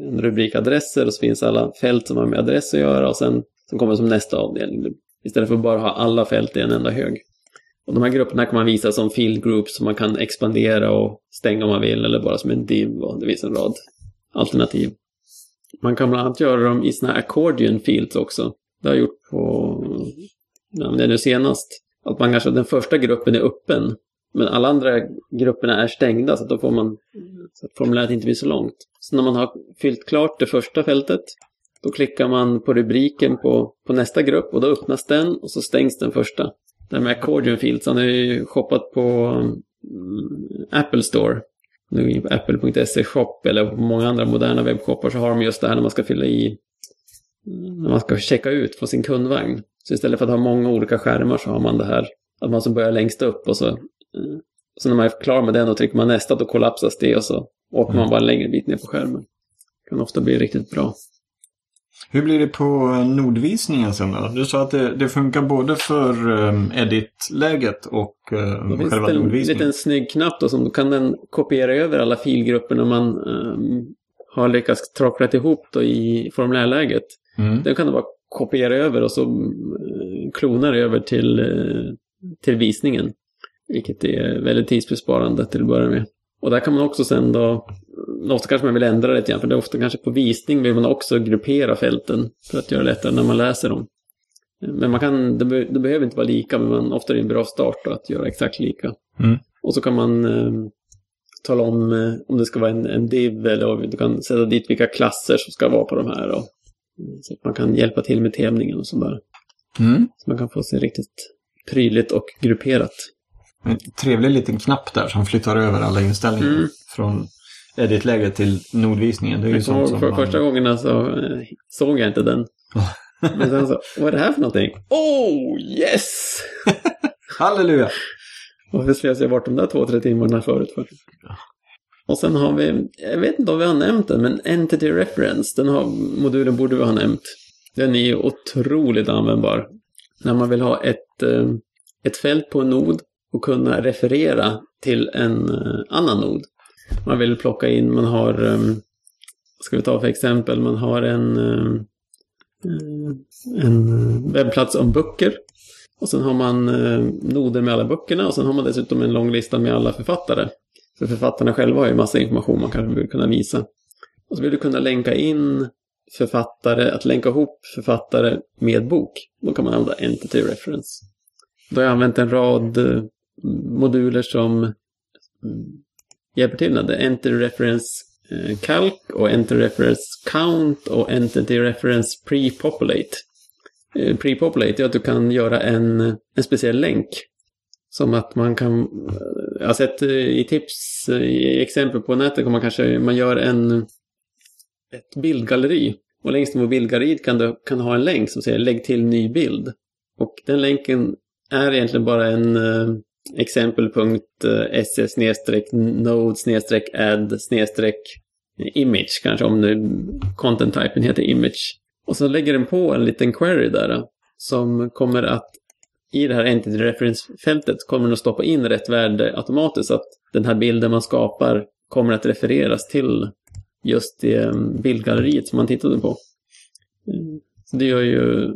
en rubrik adresser. Och så finns alla fält som har med adress att göra. Och sen så kommer som nästa avdelning. Istället för att bara ha alla fält i en enda hög. Och de här grupperna kan man visa som field groups. Som man kan expandera och stänga om man vill. Eller bara som en div. Och det finns en rad alternativ. Man kan bland annat göra dem i såna här accordion fields också. Det har jag gjort på... Ja, det är nu senast. Att man kanske, den första gruppen är öppen. Men alla andra grupperna är stängda. Så att då får man... Så att formuläret inte blir så långt. Så när man har fyllt klart det första fältet. Då klickar man på rubriken på, på nästa grupp. Och då öppnas den. Och så stängs den första. Det här med accordion fields. Han har ju shoppat på mm, Apple Store. Nu på apple punkt se shop. Eller på många andra moderna webbshoppar. Så har de just det här när man ska fylla i... När man ska checka ut från sin kundvagn. Så istället för att ha många olika skärmar så har man det här. Att man så börjar längst upp och så, så när man är klar med den och trycker man nästa då kollapsas det och så åker man bara en längre bit ner på skärmen. Det kan ofta bli riktigt bra. Hur blir det på nodvisningen sen då? Du sa att det, det funkar både för um, edit-läget och um, det själva nodvisningen. Det finns en liten snygg knapp då som kan den kopiera över alla filgrupper när man um, har lyckats tråklat ihop då i formulärläget. Mm. Den kan du bara kopiera över och så klonar över till, till visningen. Vilket är väldigt tidsbesparande till att börja med. Och där kan man också sen då... Ofta kanske man vill ändra lite grann. För det är ofta kanske på visning vill man också gruppera fälten. För att göra det lättare när man läser dem. Men man kan... Det, be, det behöver inte vara lika. Men man, ofta är det en bra start då, att göra exakt lika. Mm. Och så kan man... tala om om det ska vara en, en div eller du kan sätta dit vilka klasser som ska vara på de här då. Så att man kan hjälpa till med tämningen och sådär. Mm. Så man kan få se riktigt prydligt och grupperat. En trevlig liten knapp där som flyttar över alla inställningar mm. från editläget till nodvisningen. Det är ju jag sånt som för man... första gångerna så såg jag inte den. Men sen så, vad är det här för någonting? Oh, yes! Halleluja! Och det slös jag bort de där två, tre timmarna förut. För. Och sen har vi, jag vet inte om vi har nämnt den, men Entity Reference, den har, modulen borde vi ha nämnt. Den är ju otroligt användbar. När man vill ha ett, ett fält på en nod och kunna referera till en annan nod. Man vill plocka in, man har, ska vi ta för exempel, man har en, en webbplats om böcker. Och sen har man noder med alla böckerna och sen har man dessutom en lång lista med alla författare. Så författarna själva har ju massa information man kanske vill kunna visa. Och så vill du kunna länka in författare, att länka ihop författare med bok. Då kan man använda Entity Reference. Då har jag använt en rad moduler som hjälper till med det. Entity Reference Calc och Entity Reference Count och Entity Reference Pre-Populate. Pre-populate är att du kan göra en, en speciell länk. Som att man kan... Jag har sett i tips, i exempel på nätet kan man kanske... Man gör en, ett bildgalleri. Och längst på bildgalleriet kan du kan ha en länk som säger lägg till ny bild. Och den länken är egentligen bara en eh, exempel punkt se node add image. Kanske om nu content-typen heter image. Och så lägger den på en liten query där som kommer att i det här entity reference-fältet kommer den att stoppa in rätt värde automatiskt så att den här bilden man skapar kommer att refereras till just det bildgalleriet som man tittade på. Så det gör ju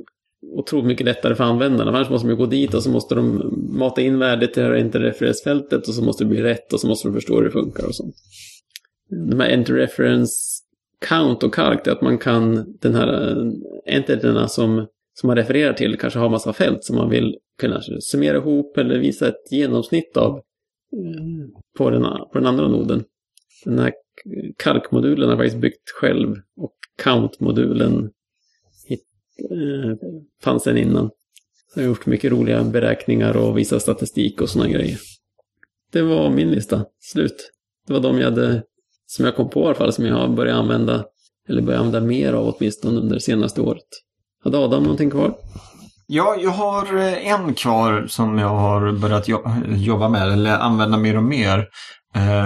otroligt mycket lättare för användarna. Annars måste de gå dit och så måste de mata in värdet till det här entity reference-fältet och så måste det bli rätt och så måste de förstå hur det funkar och så. De här entity reference count och kalk, att man kan den här entiteterna som, som man refererar till kanske har massa fält som man vill kunna summera ihop eller visa ett genomsnitt av på den, på den andra noden. Den här kalkmodulen har faktiskt byggt själv och count-modulen hit, eh, fanns den innan. Så jag har gjort mycket roliga beräkningar och visa statistik och sådana grejer. Det var min lista, slut. Det var de jag hade, som jag kom på i alla fall, som jag har börjat använda eller börjat använda mer av åtminstone under det senaste året. Hade Adam någonting kvar? Ja, jag har en kvar som jag har börjat jobba med eller använda mer och mer.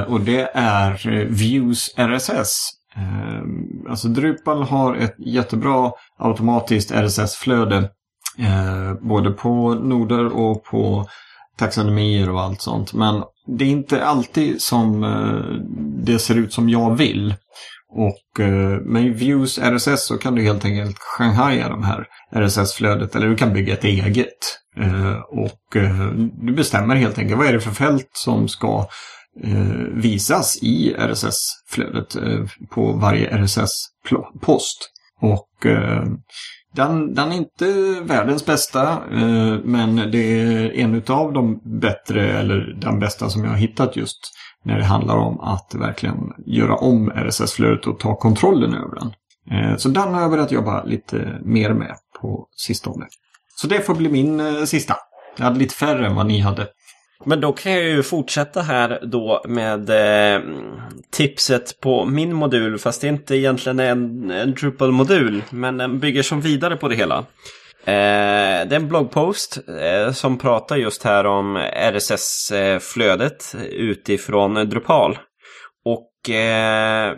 Och det är Views R S S. Alltså Drupal har ett jättebra automatiskt R S S-flöde. Både på noder och på taxonomier och allt sånt. Men det är inte alltid som det ser ut som jag vill. Och med Views R S S så kan du helt enkelt shanghaja de här R S S-flödet. Eller du kan bygga ett eget. Och du bestämmer helt enkelt vad är det för fält som ska visas i R S S-flödet på varje R S S-post. Och den, den är inte världens bästa, men det är en av de bättre, eller den bästa som jag har hittat just när det handlar om att verkligen göra om R S S-flödet och ta kontrollen över den. Så den har jag börjat jobba lite mer med på sistone. Så det får bli min sista. Jag hade lite färre än vad ni hade. Men då kan jag ju fortsätta här då med eh, tipset på min modul, fast det inte egentligen är en, en Drupal-modul, men den bygger som vidare på det hela. Eh, det är en bloggpost eh, som pratar just här om R S S-flödet utifrån Drupal. Och eh,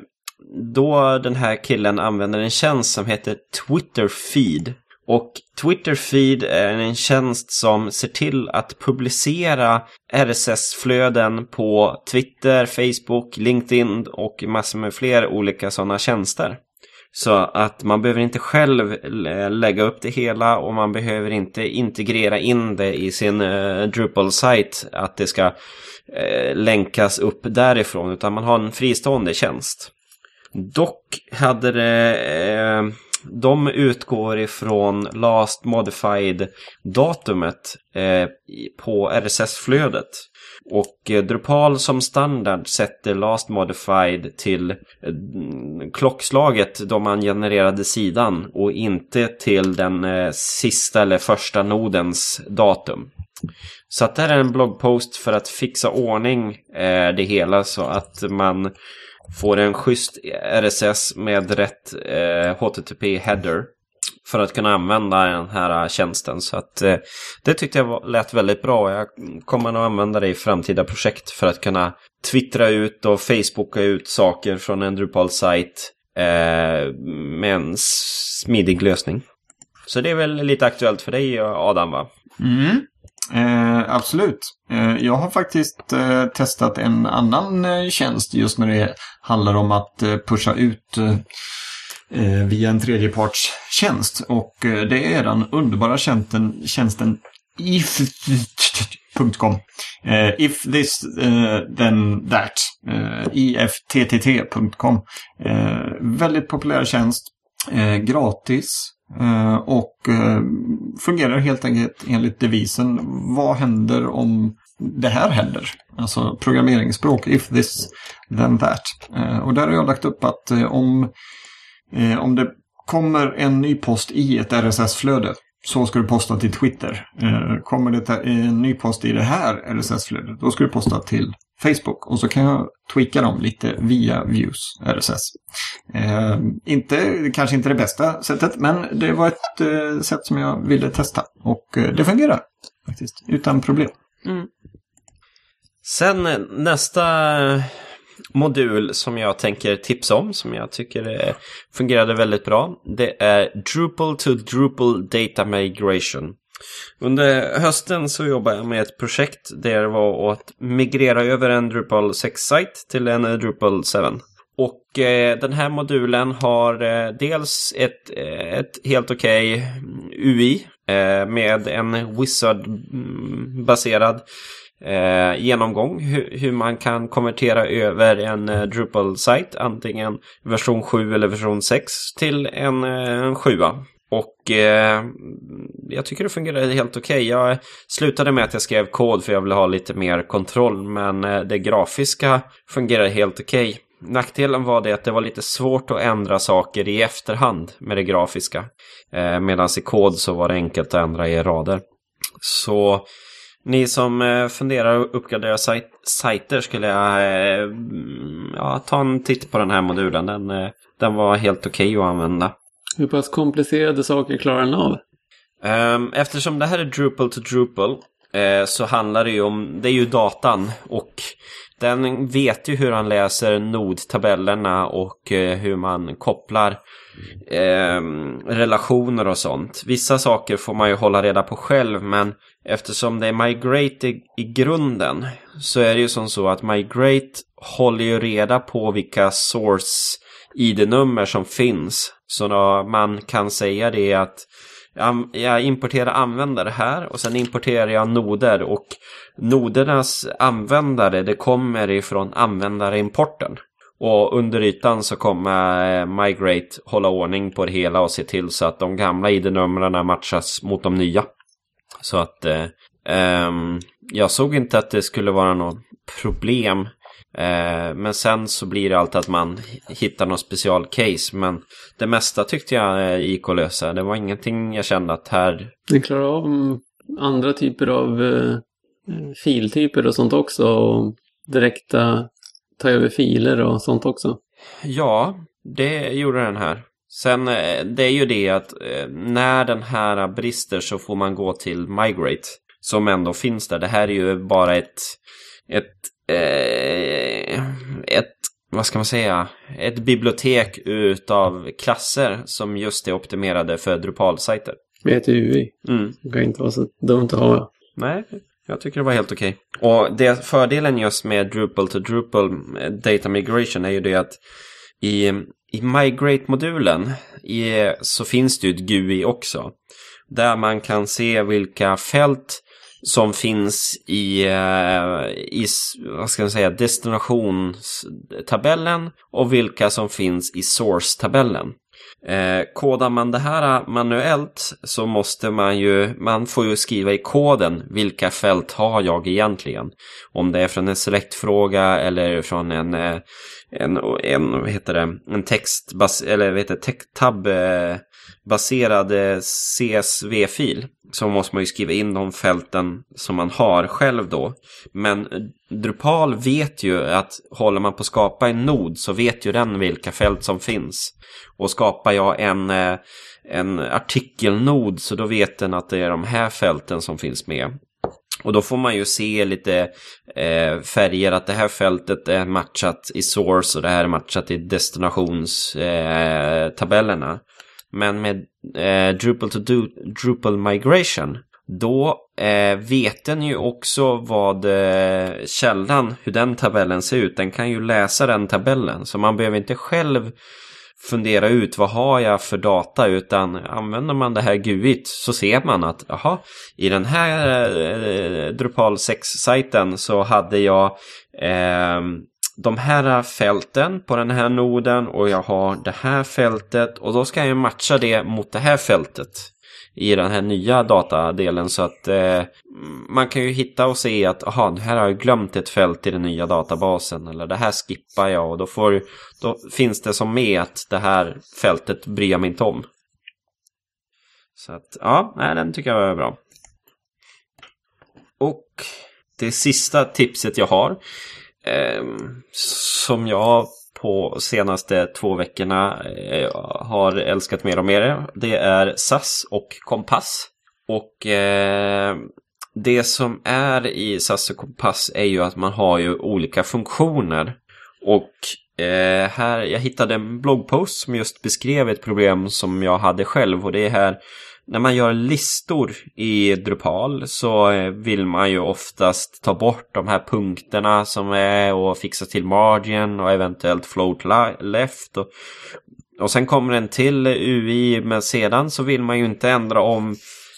då den här killen använder en tjänst som heter Twitter Feed. Och Twitter Feed är en tjänst som ser till att publicera R S S-flöden på Twitter, Facebook, LinkedIn och massor med fler olika sådana tjänster. Så att man behöver inte själv lägga upp det hela och man behöver inte integrera in det i sin eh, Drupal-sajt att det ska eh, länkas upp därifrån, utan man har en fristående tjänst. Dock hade det... Eh, De utgår ifrån last modified-datumet eh, på R S S-flödet. Och eh, Drupal som standard sätter last modified till eh, klockslaget då man genererade sidan och inte till den eh, sista eller första nodens datum. Så att det här är en bloggpost för att fixa ordning eh, det hela så att man... får en schysst R S S med rätt eh, H T T P-header för att kunna använda den här tjänsten. Så att, eh, det tyckte jag var, lät väldigt bra. Jag kommer att använda det i framtida projekt för att kunna twittra ut och Facebooka ut saker från en Drupal-sajt eh, med en smidig lösning. Så det är väl lite aktuellt för dig, Adam, va? Mm. Eh, absolut. Eh, jag har faktiskt eh, testat en annan eh, tjänst just när det handlar om att eh, pusha ut eh, via en tredjepartstjänst. Och eh, det är den underbara tjänsten, tjänsten ifttt punkt com. Eh, if this, eh, then that. Eh, ifttt punkt com. Eh, väldigt populär tjänst. Eh, gratis. Uh, och uh, fungerar helt enkelt enligt devisen vad händer om det här händer, alltså programmeringsspråk, if this then that. Uh, och där har jag lagt upp att uh, om, uh, om det kommer en ny post i ett R S S-flöde så ska du posta till Twitter. Uh, kommer det ta- en ny post i det här R S S-flödet, då ska du posta till Facebook, och så kan jag tweaka dem lite via Views R S S. Eh, inte, kanske inte det bästa sättet, men det var ett eh, sätt som jag ville testa. Och eh, det fungerar faktiskt, utan problem. Mm. Sen nästa modul som jag tänker tipsa om, som jag tycker eh, fungerade väldigt bra, det är Drupal to Drupal Data Migration. Under hösten så jobbade jag med ett projekt där det var att migrera över en Drupal sex-sajt till en Drupal sju. Och eh, den här modulen har eh, dels ett, ett helt okej U I eh, med en wizard-baserad eh, genomgång hur, hur man kan konvertera över en eh, Drupal-sajt, antingen version sju eller version sex, till en, en sju. Och eh, jag tycker det fungerade helt okej. Okay. Jag slutade med att jag skrev kod för jag ville ha lite mer kontroll. Men eh, det grafiska fungerade helt okej. Okay. Nackdelen var det att det var lite svårt att ändra saker i efterhand med det grafiska. Eh, Medan i kod så var det enkelt att ändra i rader. Så ni som eh, funderar att uppgradera saj- sajter skulle jag eh, ja, ta en titt på den här modulen. Den, eh, den var helt okej okay att använda. Hur pass komplicerade saker klarar den av? Um, eftersom det här är Drupal to Drupal eh, så handlar det ju om, det är ju datan och den vet ju hur han läser nodtabellerna och eh, hur man kopplar eh, relationer och sånt. Vissa saker får man ju hålla reda på själv, men eftersom det är Migrate i, i grunden så är det ju som så att Migrate håller ju reda på vilka source I D-nummer som finns. Så då man kan säga det att jag importerar användare här och sen importerar jag noder, och nodernas användare det kommer ifrån användareimporten. Och under ytan så kommer Migrate hålla ordning på det hela och se till så att de gamla I D-numren matchas mot de nya. Så att eh, jag såg inte att det skulle vara något problem. Men sen så blir det alltid att man hittar någon special case. Men det mesta tyckte jag I K lösa. Det var ingenting jag kände att här... Det klarar av andra typer av eh, filtyper och sånt också. Och direkta ta över filer och sånt också. Ja, det gjorde den här. Sen det är ju det att eh, när den här brister så får man gå till Migrate. Som ändå finns där. Det här är ju bara ett... ett ett, vad ska man säga, ett bibliotek utav klasser som just är optimerade för Drupal-sajter. Det heter U I. Mm. Det kan inte vara så dumt att ha. Nej, jag tycker det var helt okej. Och det, fördelen just med Drupal to Drupal Data Migration är ju det att i, i Migrate-modulen i, så finns det ju ett G U I också. Där man kan se vilka fält som finns i, i vad ska man säga, destinationstabellen och vilka som finns i source-tabellen. Eh, kodar man det här manuellt så måste man ju, man får ju skriva i koden vilka fält har jag egentligen. Om det är från en selectfråga eller från en, en, en vad heter det, en text, eller vad heter det, text-tab baserad C S V-fil, så måste man ju skriva in de fälten som man har själv då. Men Drupal vet ju att håller man på att skapa en nod så vet ju den vilka fält som finns. Och skapar jag en, en artikelnod så då vet den att det är de här fälten som finns med. Och då får man ju se lite eh, färger att det här fältet är matchat i source och det här är matchat i destinationstabellerna. Eh, Men med eh, Drupal to do, Drupal Migration, då eh, vet den ju också vad eh, källan, hur den tabellen ser ut. Den kan ju läsa den tabellen, så man behöver inte själv fundera ut vad har jag för data, utan använder man det här G U I-t så ser man att aha, i den här eh, Drupal sex-sajten så hade jag... Eh, de här fälten på den här noden och jag har det här fältet och då ska jag matcha det mot det här fältet i den här nya datadelen, så att eh, man kan ju hitta och se att aha, det här har jag glömt ett fält i den nya databasen, eller det här skippar jag, och då, får, då finns det som med att det här fältet bryr jag mig inte om. Så att ja, nej, den tycker jag var bra. Och det sista tipset jag har, Eh, som jag på senaste två veckorna eh, har älskat mer och mer, det är Sass och Compass. Och eh, det som är i Sass och Compass är ju att man har ju olika funktioner. Och eh, här, jag hittade en bloggpost som just beskrev ett problem som jag hade själv, och det är här när man gör listor i Drupal så vill man ju oftast ta bort de här punkterna som är och fixa till margin och eventuellt float left. Och, och sen kommer en till U I, men sedan så vill man ju inte ändra om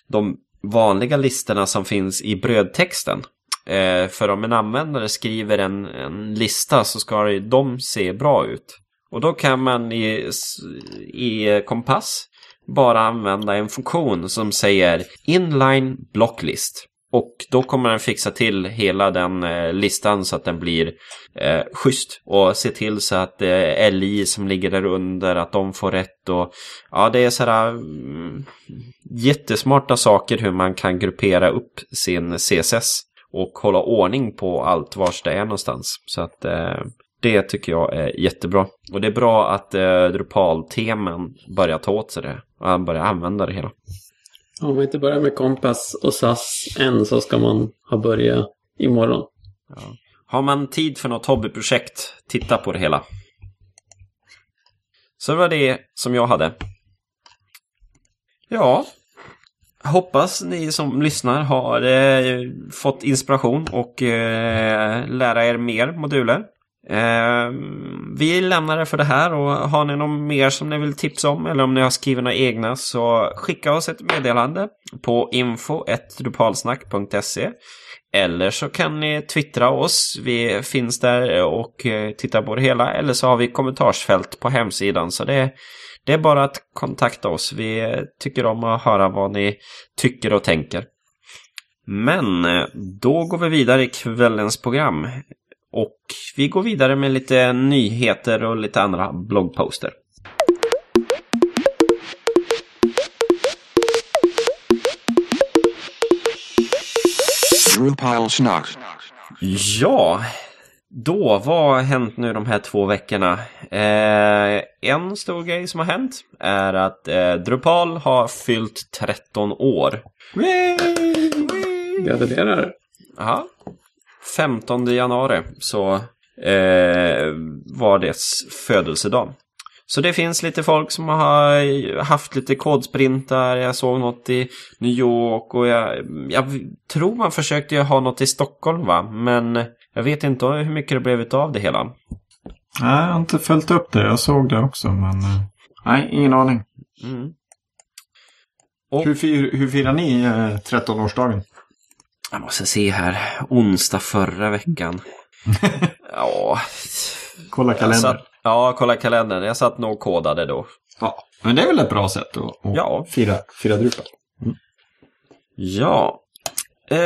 de vanliga listorna som finns i brödtexten. Eh, för om en användare skriver en, en lista så ska de se bra ut. Och då kan man i, i Compass bara använda en funktion som säger inline blocklist. Och då kommer den fixa till hela den listan så att den blir eh, schysst. Och se till så att eh, L I som ligger där under, att de får rätt. Och, ja, det är sådär mm, jättesmarta saker hur man kan gruppera upp sin C S S. Och hålla ordning på allt vars det är någonstans. Så att eh, det tycker jag är jättebra. Och det är bra att eh, Drupal-temen börjar ta åt sig det. Och han börjar använda det hela. Om man inte börjar med Compass och Sass än så ska man ha börjat imorgon. Ja. Har man tid för något hobbyprojekt, titta på det hela. Så var det som jag hade. Ja, hoppas ni som lyssnar har eh, fått inspiration och eh, lära er mer moduler. Eh, vi lämnar det för det här, och har ni någon mer som ni vill tipsa om eller om ni har skrivit några egna, så skicka oss ett meddelande på info at drupalsnack punkt se, eller så kan ni twittra oss, vi finns där och eh, tittar på det hela, eller så har vi kommentarsfält på hemsidan, så det, det är bara att kontakta oss. Vi tycker om att höra vad ni tycker och tänker. Men då går vi vidare i kvällens program. Och vi går vidare med lite nyheter och lite andra bloggposter. Drupalsnack. Ja, då, vad har hänt nu de här två veckorna? Eh, en stor grej som har hänt är att eh, Drupal har fyllt tretton år. Gratulerar. Jaha. femtonde januari så eh, var det födelsedag. Så det finns lite folk som har haft lite kodsprintar. Jag såg något i New York, och jag, jag tror man försökte ha något i Stockholm, va? Men jag vet inte hur mycket det blev av det hela. Nej, jag har inte följt upp det. Jag såg det också, men nej, ingen aning. Mm. Och hur, fir, hur firar ni eh, trettonårsdagen? Jag måste se här. Onsdag förra veckan. Ja. Kolla kalendern. Satt, ja, kolla kalendern. Jag satt nog kodade då. Ja, men det är väl ett bra sätt att, att ja. fira, fira Drupal. Mm. Ja. Eh,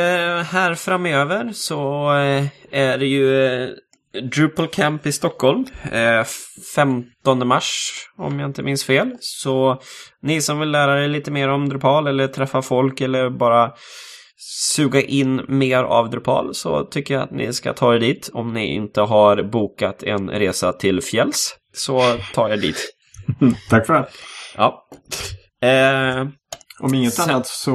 här framöver så eh, är det ju eh, Drupal Camp i Stockholm. Eh, femtonde mars, om jag inte minns fel. Så ni som vill lära er lite mer om Drupal eller träffa folk eller bara suga in mer av Drupal, så tycker jag att ni ska ta er dit. Om ni inte har bokat en resa till fjälls, så ta er dit. Tack för det. Ja. Eh, Om inget sen... annat så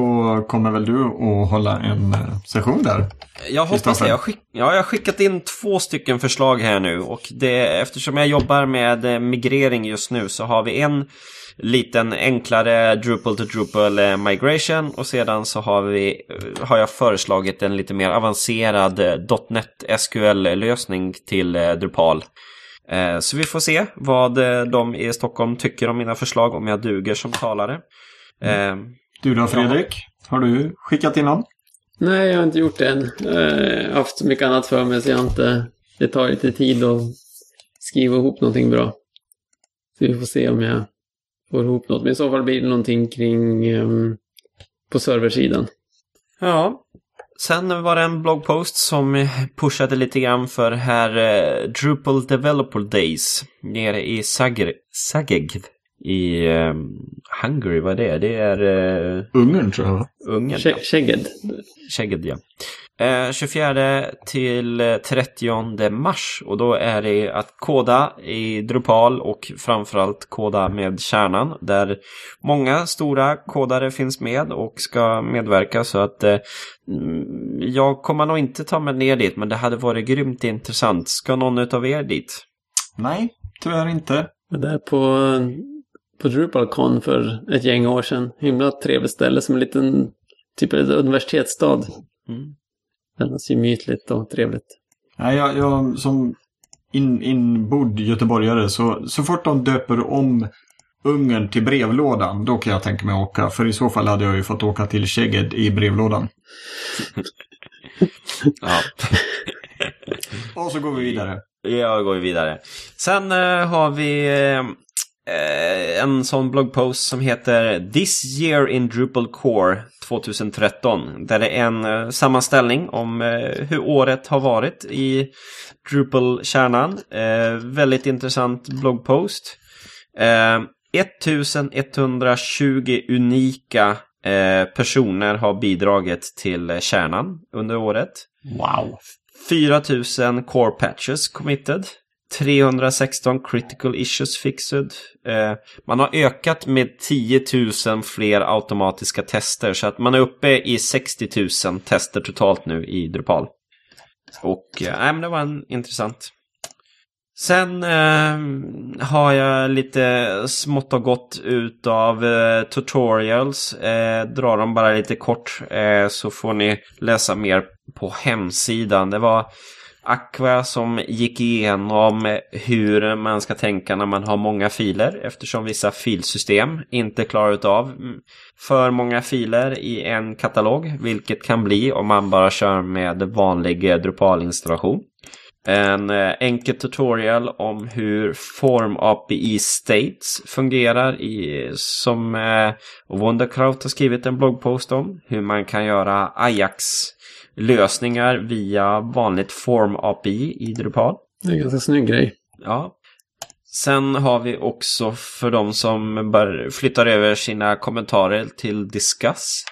kommer väl du att hålla en session där? Jag hoppas det. Jag, skick... ja, jag har skickat in två stycken förslag här nu, och det, eftersom jag jobbar med migrering just nu, så har vi en liten enklare Drupal to Drupal Migration, och sedan så har vi har jag föreslagit en lite mer avancerad .net S Q L-lösning till Drupal. Så vi får se vad de i Stockholm tycker om mina förslag, om jag duger som talare. Mm. Du då, Fredrik? Har du skickat in någon? Nej, jag har inte gjort det än. Jag har haft mycket annat för mig, så jag inte, det tar lite tid att skriva ihop någonting bra. Så vi får se om jag får ihop något. Men i så fall blir det någonting kring um, på serversidan. Ja. Sen var det en bloggpost som pushade lite grann för här eh, Drupal Developer Days nere i Zagreb i eh, Hungary, vad det är. Det är eh, Ungern, tror jag. Ungern. Szeged. Szeged, ja. Eh, tjugofjärde till trettionde mars, och då är det att koda i Drupal och framförallt koda med kärnan, där många stora kodare finns med och ska medverka, så att eh, jag kommer nog inte ta mig ner dit, men det hade varit grymt intressant. Ska någon av er dit? Nej, tyvärr inte. Det där på, på DrupalCon för ett gäng år sedan, himla trevligt ställe, som en liten typ av universitetsstad. Mm. Den ser mytligt och trevligt. Nej, jag, jag som in, inbodd göteborgare, så, så fort de döper om Ungern till brevlådan, då kan jag tänka mig åka. För i så fall hade jag ju fått åka till Szeged i brevlådan. Ja. Och så går vi vidare. Ja, går vi vidare. Sen eh, har vi eh, en sån bloggpost som heter This Year in Drupal Core tjugohundratretton. Där det är en eh, sammanställning om eh, hur året har varit i Drupal-kärnan. Eh, väldigt intressant bloggpost. Eh, elvahundratjugo unika eh, personer har bidragit till kärnan under året. Wow! fyra tusen core patches committed, trehundrasexton critical issues fixed. Eh, man har ökat med tio tusen fler automatiska tester, så att man är uppe i sextio tusen tester totalt nu i Drupal. Och eh, det var en intressant. Sen eh, har jag lite smått och gott utav eh, tutorials. Eh, drar dem bara lite kort eh, så får ni läsa mer på hemsidan. Det var Aqua som gick igenom hur man ska tänka när man har många filer, eftersom vissa filsystem inte klarar utav för många filer i en katalog, vilket kan bli om man bara kör med vanlig Drupal-installation. En enkel tutorial om hur Form A P I States fungerar i, som eh, Wondercraft har skrivit en bloggpost om. Hur man kan göra Ajax-lösningar via vanligt Form A P I i Drupal. Det är en ganska snygg grej. Ja. Sen har vi också för de som bör flyttar över sina kommentarer till Disqus.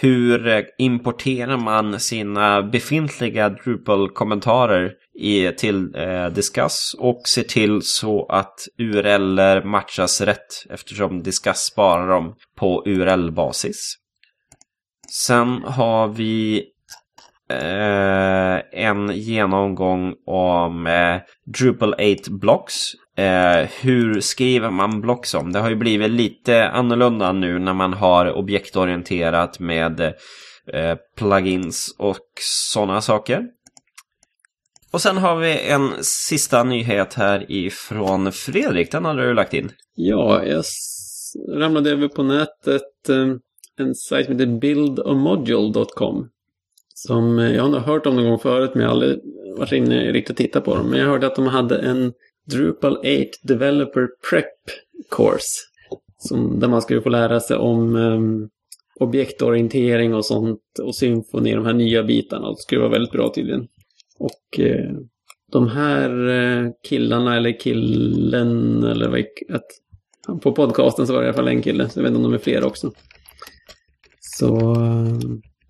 Hur importerar man sina befintliga Drupal-kommentarer i, till eh, Disqus och ser till så att U R L matchas rätt, eftersom Disqus sparar dem på U R L-basis. Sen har vi eh, en genomgång om eh, Drupal åtta blocks. Eh, hur skriver man blocks om? Det har ju blivit lite annorlunda nu när man har objektorienterat med eh, plugins och sådana saker. Och sen har vi en sista nyhet här ifrån Fredrik. Den har du lagt in. Ja, jag ramlade över på nätet en sajt som heter build a module dot com, som jag har hört om någon gång förut, men jag har aldrig varit inne riktigt och tittat på dem. Men jag hörde att de hade en Drupal åtta Developer Prep-course som, där man skulle få lära sig om um, objektorientering och sånt och symfoni, de här nya bitarna. Det skulle vara väldigt bra tydligen. Och eh, de här eh, killarna eller killen eller vad, att, på podcasten så var det i alla fall en kille, så jag vet inte om de är fler också. Så eh,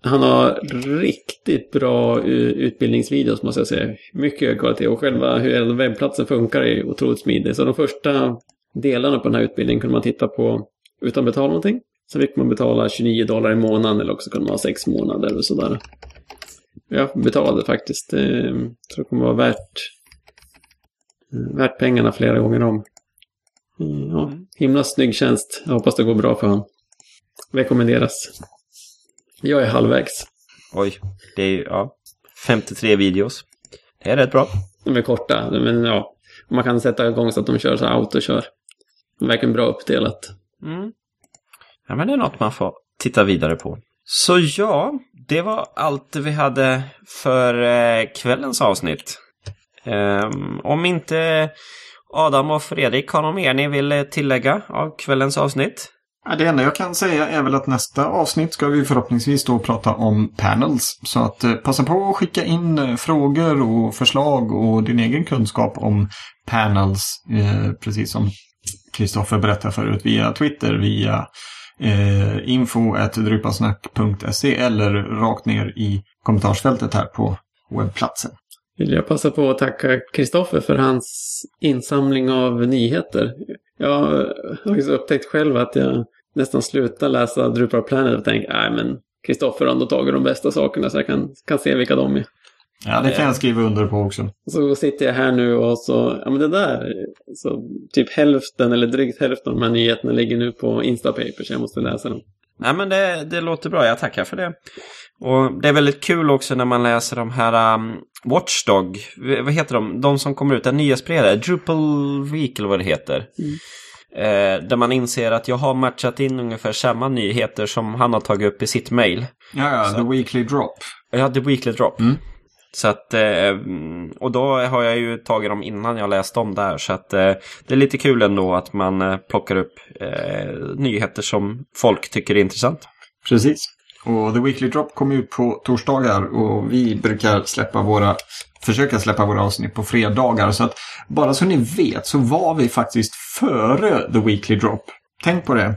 han har riktigt bra utbildningsvideos, måste jag säga. Mycket hög kvalitet, och själva hur webbplatsen funkar är otroligt smidig. Så de första delarna på den här utbildningen kunde man titta på utan att betala någonting. Sen fick man betala tjugonio dollar i månaden, eller också kunde man ha sex månader och sådär. Jag betalade faktiskt. Jag tror det kommer vara värt, värt pengarna flera gånger om. Ja, himla snygg tjänst. Jag hoppas det går bra för han. Rekommenderas. Jag är halvvägs. Oj, det är ju ja, femtiotre videos. Det är rätt bra. De är korta, men ja. Man kan sätta igång så att de kör så här autokör. Det är verkligen bra uppdelat. Mm. Ja, men det är något man får titta vidare på. Så ja, det var allt vi hade för eh, kvällens avsnitt. Ehm, om inte Adam och Fredrik har något mer ni vill tillägga av kvällens avsnitt? Ja, det enda jag kan säga är väl att nästa avsnitt ska vi förhoppningsvis då prata om panels. Så att eh, passa på att skicka in frågor och förslag och din egen kunskap om panels. Eh, precis som Kristoffer berättade förut, via Twitter, via Eh, info at drupalsnack punkt se eller rakt ner i kommentarsfältet här på webbplatsen. Vill jag passa på att tacka Kristoffer för hans insamling av nyheter. Jag har upptäckt själv att jag nästan slutar läsa Drupal Planet och tänker, nej men Kristoffer har ändå tagit de bästa sakerna så jag kan, kan se vilka de är. Ja, det kan jag skriva under på också. Så sitter jag här nu och så, ja men det där, så typ hälften eller drygt hälften av de här nyheterna ligger nu på Instapaper, så jag måste läsa dem. Nej men det, det låter bra, jag tackar för det. Och det är väldigt kul också när man läser de här um, Watchdog, vad heter de? De som kommer ut, den nya spelaren, Drupal Week eller vad det heter. Mm. Eh, där man inser att jag har matchat in ungefär samma nyheter som han har tagit upp i sitt mail. Ja, ja, så, The Weekly Drop. Ja, The Weekly Drop. Mm. Så att, och då har jag ju tagit dem innan jag läste om det här. Så att det är lite kul ändå att man plockar upp nyheter som folk tycker är intressant. Precis. Och The Weekly Drop kommer ut på torsdagar och vi brukar släppa våra, försöka släppa våra avsnitt på fredagar. Så att bara så ni vet så var vi faktiskt före The Weekly Drop. Tänk på det.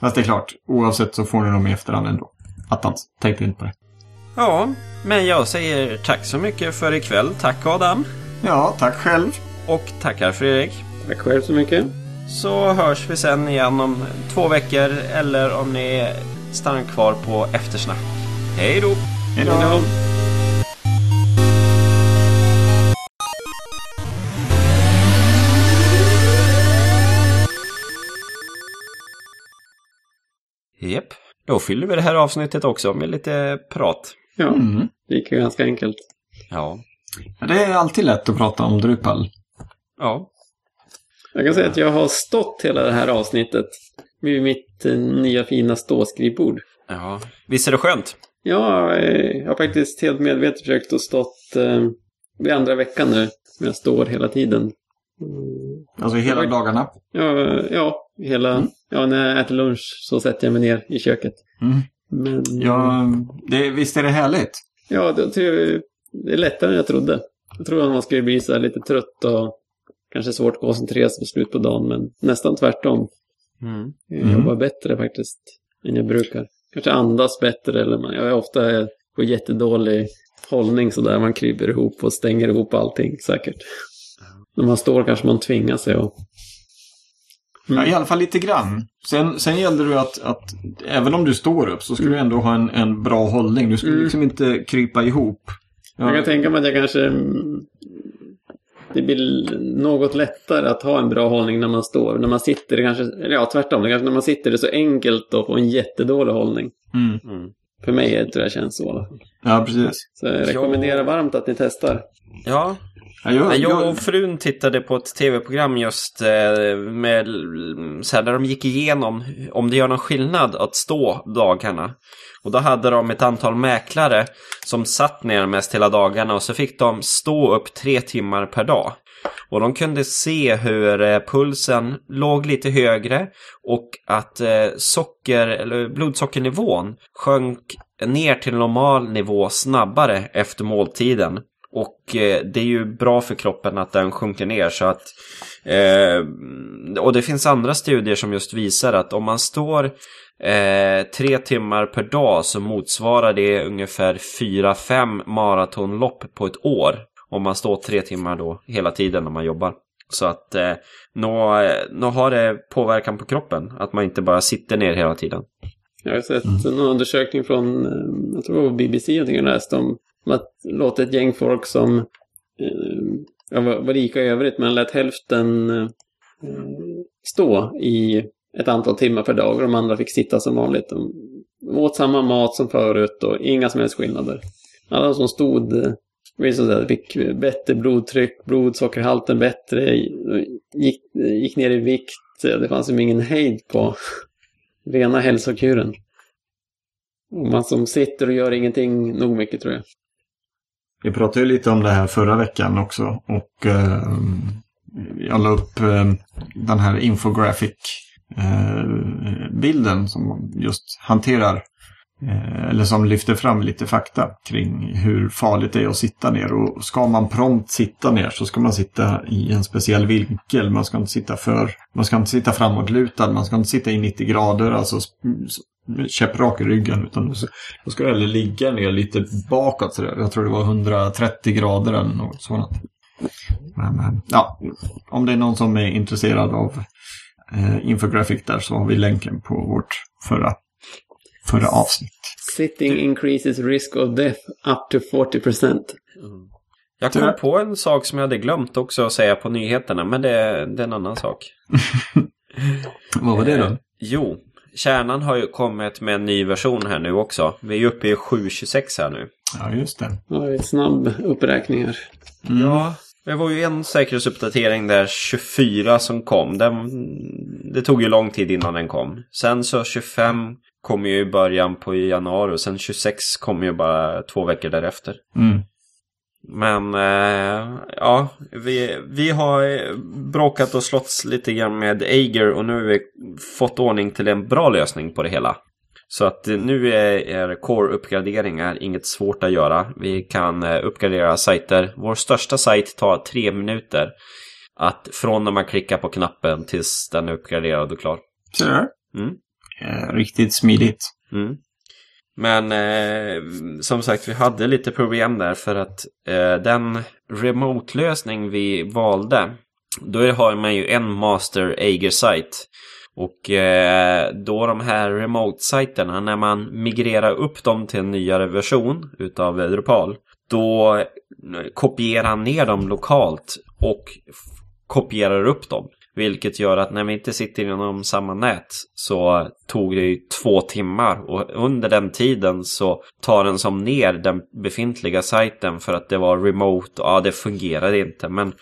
Fast det är klart, oavsett så får ni dem i efterhand ändå. Attans, tänkte inte på det. Ja, men jag säger tack så mycket för ikväll. Tack Adam. Ja, tack själv. Och tackar Fredrik. Tack själv så mycket. Så hörs vi sen igen om två veckor eller om ni stannar kvar på eftersnack. Hej då. Hej då. Jep. Då fyller vi det här avsnittet också med lite prat. Ja, mm. Det gick ju ganska enkelt. Ja. Det är alltid lätt att prata om Drupal. Ja. Jag kan säga att jag har stått hela det här avsnittet vid mitt nya fina ståskrivbord. Ja, visst är det skönt? Ja, jag har faktiskt helt medvetet försökt att stått eh, vid andra veckan nu. Men jag står hela tiden. Alltså hela jag, dagarna? Ja, ja. Hela, mm. ja, när jag äter lunch så sätter jag mig ner i köket. Mm. Men, ja, det, visst är det härligt? Ja, det, det är lättare än jag trodde. Jag trodde att man skulle bli så här lite trött och kanske svårt att koncentrera sig på slut på dagen. Men nästan tvärtom. Mm. Jag jobbar mm. bättre faktiskt än jag brukar. Kanske andas bättre. Eller man, jag är ofta på jättedålig hållning så där man kryper ihop och stänger ihop allting säkert. Mm. När man står kanske man tvingar sig och... Mm. Ja, i alla fall lite grann. Sen, sen gällde det att, att även om du står upp så skulle du ändå ha en, en bra hållning. Du skulle mm. liksom inte krypa ihop. Ja. Jag kan tänka mig att jag kanske... Det blir något lättare att ha en bra hållning när man står. När man sitter, det kanske... Ja, tvärtom. Det kanske när man sitter det är så enkelt då på en jättedålig hållning. Mm. Mm. För mig är det, tror jag, känns så. Ja, precis. Så jag rekommenderar jag... varmt att ni testar. Ja, Jag, jag och frun tittade på ett tv-program just med, så här, där de gick igenom om det gör någon skillnad att stå dagarna. Och då hade de ett antal mäklare som satt ner mest hela dagarna och så fick de stå upp tre timmar per dag. Och de kunde se hur pulsen låg lite högre och att socker, eller blodsockernivån sjönk ner till normal nivå snabbare efter måltiden. Och det är ju bra för kroppen att den sjunker ner så att eh, och det finns andra studier som just visar att om man står eh, tre timmar per dag så motsvarar det ungefär fyra till fem maratonlopp på ett år om man står tre timmar då hela tiden när man jobbar. Så att eh, nå, nå har det påverkan på kroppen att man inte bara sitter ner hela tiden. Jag har sett en undersökning från, jag tror det var B B C och jag läste om att låta ett gäng folk som eh, var, var lika i övrigt men lät hälften eh, stå i ett antal timmar per dag och de andra fick sitta som vanligt. De åt samma mat som förut och inga som helst skillnader. Alla som stod eh, fick bättre blodtryck, blodsockerhalten bättre, gick, gick ner i vikt. Det fanns ju ingen hejd på rena hälsokuren. Och man som sitter och gör ingenting nog mycket, tror jag. Vi pratade ju lite om det här förra veckan också och eh, jag la upp eh, den här infographic-bilden eh, som just hanterar eh, eller som lyfter fram lite fakta kring hur farligt det är att sitta ner. Och ska man prompt sitta ner så ska man sitta i en speciell vinkel. Man ska inte sitta för, man ska inte sitta framåtlutad, man ska inte sitta i nittio grader, alltså käpprak i ryggen, utan då ska det ligga ner lite bakåt sådär. Jag tror det var hundratrettio grader eller något sådant. Men ja, om det är någon som är intresserad av eh, infografik där så har vi länken på vårt förra, förra avsnitt. Sitting increases risk of death up to forty percent. Mm. Jag kom på en sak som jag hade glömt också att säga på nyheterna, men det, det är en annan sak. Vad var det då? Eh, jo. Kärnan har ju kommit med en ny version här nu också. Vi är ju uppe i sju punkt tjugosex här nu. Ja, just det. Ja, det är snabb uppräkning här. Mm. Ja, det var ju en säkerhetsuppdatering där tjugofyra som kom. Den, det tog ju lång tid innan den kom. Sen så tjugofem kom ju i början på januari och sen tjugosex kom ju bara två veckor därefter. Mm. Men eh, ja, vi, vi har bråkat och slått lite grann med Aegir och nu har vi fått ordning till en bra lösning på det hela. Så att nu är, är core-uppgraderingar inget svårt att göra. Vi kan uppgradera sajter. Vår största sajt tar tre minuter att från när man klickar på knappen tills den är uppgraderad och klar. Sure. Mm. Riktigt smidigt. Mm. Men eh, som sagt, vi hade lite problem där för att eh, den remote-lösning vi valde, då har man ju en master Aegir-site. Och eh, då de här remote-sajterna, när man migrerar upp dem till en nyare version utav Drupal, då kopierar ner dem lokalt och f- kopierar upp dem. Vilket gör att när vi inte sitter inom samma nät så tog det ju två timmar. Och under den tiden så tar den som ner den befintliga sajten för att det var remote. Ja, det fungerade inte. Men mm.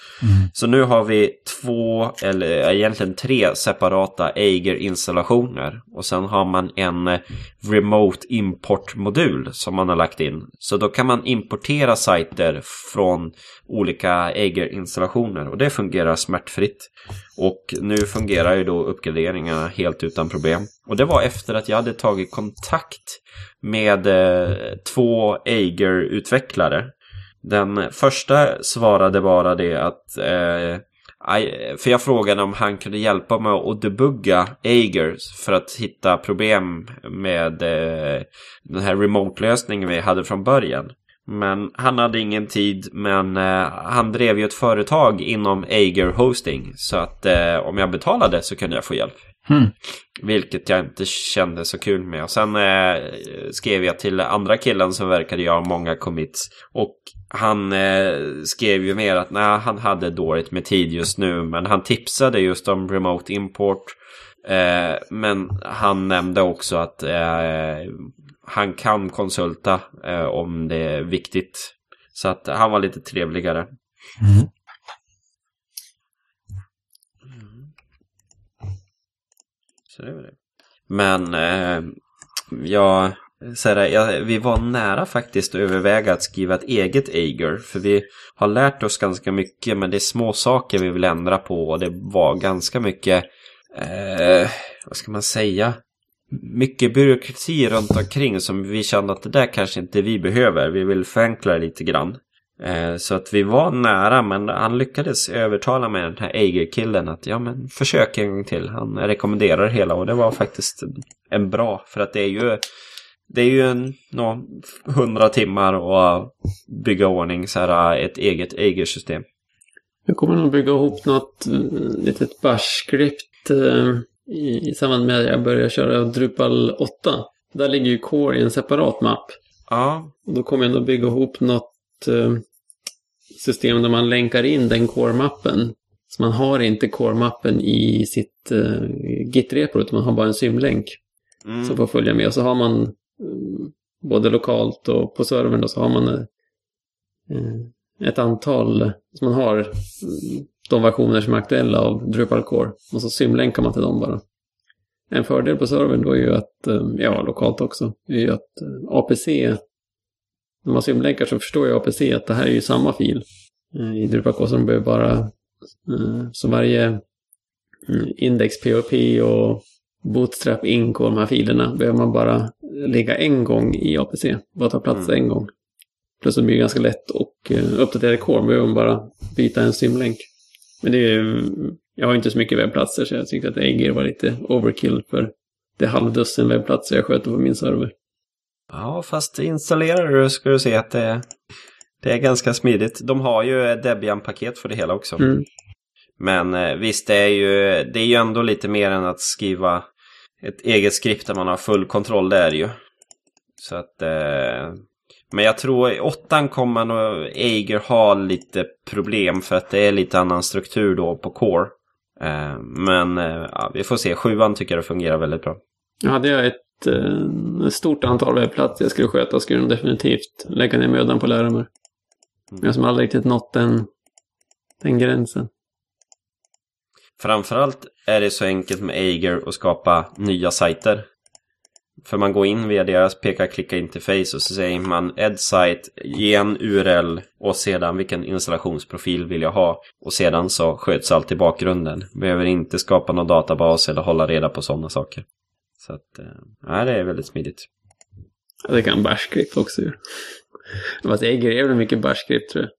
Så nu har vi två, eller egentligen tre separata Aegir-installationer. Och sen har man en remote import-modul som man har lagt in. Så då kan man importera sajter från olika Aegir-installationer. Och det fungerar smärtfritt. Och nu fungerar ju då uppgraderingarna helt utan problem. Och det var efter att jag hade tagit kontakt med eh, två Aegir-utvecklare. Den första svarade bara det att... Eh, I, för jag frågade om han kunde hjälpa mig att debugga Aegir för att hitta problem med eh, den här remote-lösningen vi hade från början. Men han hade ingen tid, men eh, han drev ju ett företag inom Aegir hosting. Så att eh, om jag betalade så kunde jag få hjälp. Hmm. Vilket jag inte kände så kul med. Och sen eh, skrev jag till andra killen som verkade göra många commits. Och han eh, skrev ju mer att nej, han hade dåligt med tid just nu. Men han tipsade just om remote import. Eh, men han nämnde också att... Eh, han kan konsulta eh, om det är viktigt. Så att han var lite trevligare. Mm. Så det var det. Men eh, jag, så här, jag, vi var nära faktiskt att överväga att skriva ett eget Aegir. För vi har lärt oss ganska mycket, men det är små saker vi vill ändra på. Och det var ganska mycket, eh, vad ska man säga... mycket byråkrati runt omkring som vi kände att det där kanske inte vi behöver. Vi vill förenkla lite grann. Eh, så att vi var nära, men han lyckades övertala med den här Aegir-killen att ja, men försök en gång till. Han rekommenderar hela och det var faktiskt en bra, för att det är ju det är ju en no, hundra timmar att bygga ordning så här ett eget Aegir-system. Nu kommer de bygga ihop något litet bash-skript eh. I, i samband med att jag började köra Drupal åtta. Där ligger ju core i en separat mapp. Ja. Och då kommer jag ändå bygga ihop något eh, system där man länkar in den core-mappen. Så man har inte core-mappen i sitt eh, Git-repo, utan man har bara en symlänk mm. som får följa med. Och så har man eh, både lokalt och på servern då, så har man eh, ett antal som man har... Eh, de versioner som är aktuella av Drupal Core. Och så symlänkar man till dem bara. En fördel på servern då är ju att, ja, lokalt också, är ju att A P C, när man symlänkar så förstår ju A P C att det här är ju samma fil i Drupal Core, som behöver bara, så varje index P O P och bootstrap inc och de här filerna behöver man bara lägga en gång i A P C. Bara ta plats mm. en gång. Plus det blir ganska lätt och uppdatera Core, behöver man bara byta en symlänk. Men det är ju, jag har inte så mycket webbplatser, så jag tyckte att Aegir var lite overkill för det halvdussin webbplatser jag sköter på min server. Ja, fast installerar du ska du se att det, det är ganska smidigt. De har ju Debian-paket för det hela också. Mm. Men visst, det är, ju, det är ju ändå lite mer än att skriva ett eget skript där man har full kontroll, det är det ju. Så att... Eh... Men jag tror i åttan kommer nog Aegir ha lite problem för att det är lite annan struktur då på core. Eh, men eh, ja, vi får se. Sjuan tycker det fungerar väldigt bra. Ja, hade jag ett eh, stort antal webbplatser jag skulle sköta skulle de definitivt lägga ner mödan på lärarna. Mm. Men jag som aldrig riktigt nått den, den gränsen. Framförallt är det så enkelt med Aegir att skapa nya sajter. För man går in via deras peka-klicka-interface och så säger man add site, ge en U R L och sedan vilken installationsprofil vill jag ha. Och sedan så sköts allt i bakgrunden. Behöver inte skapa någon databas eller hålla reda på sådana saker. Så att, ja, det är väldigt smidigt. Ja, det kan Bash-skript också ju. Fast Aegir är väl mycket Bash-skript tror jag.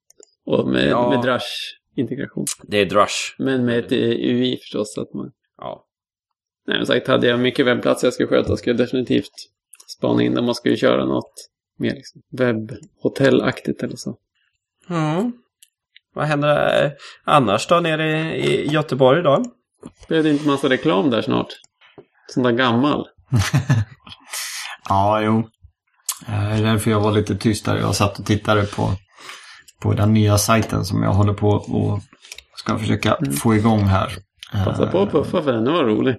Och med, ja. med Drush-integration. Det är Drush. Men med ett U I förstås att man... Ja. Nej, men sagt, hade jag mycket webbplats jag skulle sköta skulle jag definitivt spana in där man skulle köra något mer liksom webbhotellaktigt eller så. Mm. Vad händer annars då nere i Göteborg idag? Blev det inte massa reklam där snart? Sån där gammal. Ja, jo. Därför jag var lite tystare. Jag satt och tittade på, på den nya sajten som jag håller på och ska försöka mm. få igång här. Passa på att puffa för den, det var roligt.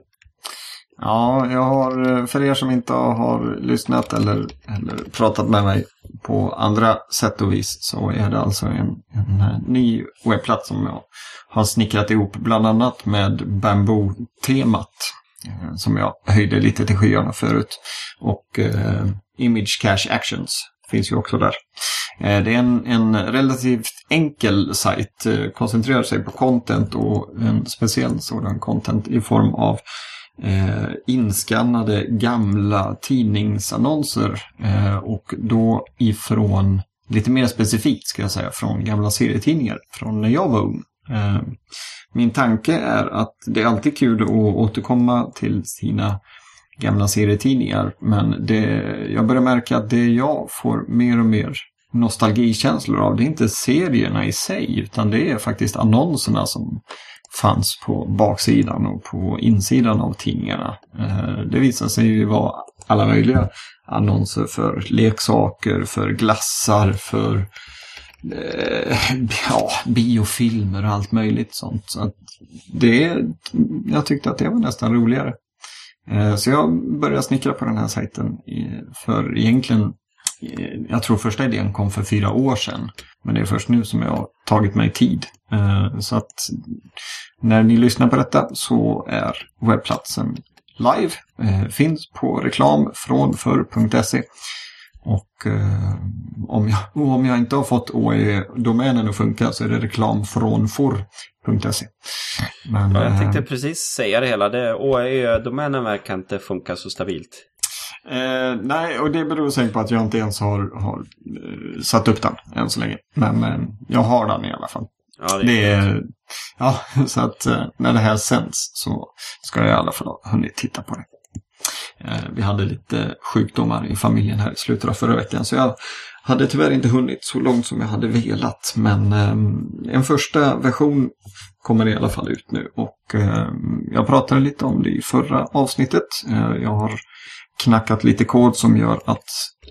Ja, jag har, för er som inte har lyssnat eller, eller pratat med mig på andra sätt och vis, så är det alltså en, en ny webbplats som jag har snickrat ihop bland annat med Bamboo-temat som jag höjde lite till skyarna förut, och eh, Image Cache Actions finns ju också där. Eh, det är en, en relativt enkel sajt, eh, koncentrerar sig på content och en speciell sådan content i form av Eh, inskannade gamla tidningsannonser eh, och då ifrån lite mer specifikt ska jag säga från gamla serietidningar från när jag var ung. Eh, min tanke är att det är alltid kul att återkomma till sina gamla serietidningar, men det, jag börjar märka att det jag får mer och mer nostalgikänslor av, det är inte serierna i sig utan det är faktiskt annonserna som fanns på baksidan och på insidan av tidningarna. Det visade sig ju vara alla möjliga annonser för leksaker, för glassar, för ja, biofilmer och allt möjligt sånt. Så att det, jag tyckte att det var nästan roligare. Så jag började snickra på den här sajten för egentligen, jag tror första idén kom för fyra år sedan, men det är först nu som jag har tagit mig tid. Så att när ni lyssnar på detta så är webbplatsen live, finns på reklamfrånför punkt se, och om jag, om jag inte har fått domänen att funka så är det reklamfrånför punkt se. Men, jag tänkte precis säga det hela, det O E-domänen verkar inte funka så stabilt. Eh, nej, och det beror säkert på att jag inte ens har, har eh, satt upp den än så länge. Men eh, jag har den i alla fall. Ja, det, det är, ja, så att eh, när det här sänds så ska jag i alla fall ha hunnit titta på det. Eh, vi hade lite sjukdomar i familjen här i slutet av förra veckan, så jag hade tyvärr inte hunnit så långt som jag hade velat. Men eh, en första version kommer i alla fall ut nu. Och eh, jag pratade lite om det i förra avsnittet. Eh, jag har knackat lite kod som gör att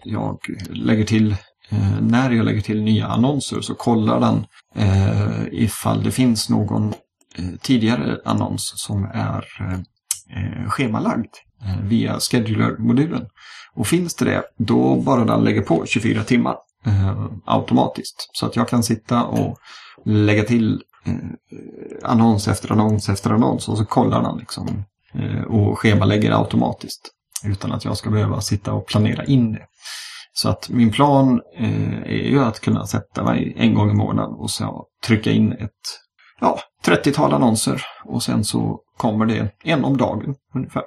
jag lägger till eh, när jag lägger till nya annonser så kollar den eh, ifall det finns någon eh, tidigare annons som är eh, schemalagd eh, via scheduler-modulen. Och finns det det, då bara den lägger på tjugofyra timmar eh, automatiskt. Så att jag kan sitta och lägga till eh, annons efter annons efter annons och så kollar den liksom, eh, och schemalägger automatiskt. Utan att jag ska behöva sitta och planera in det. Så att min plan eh, är ju att kunna sätta mig en gång i månaden och så trycka in ett ja, trettiotal annonser. Och sen så kommer det en om dagen ungefär.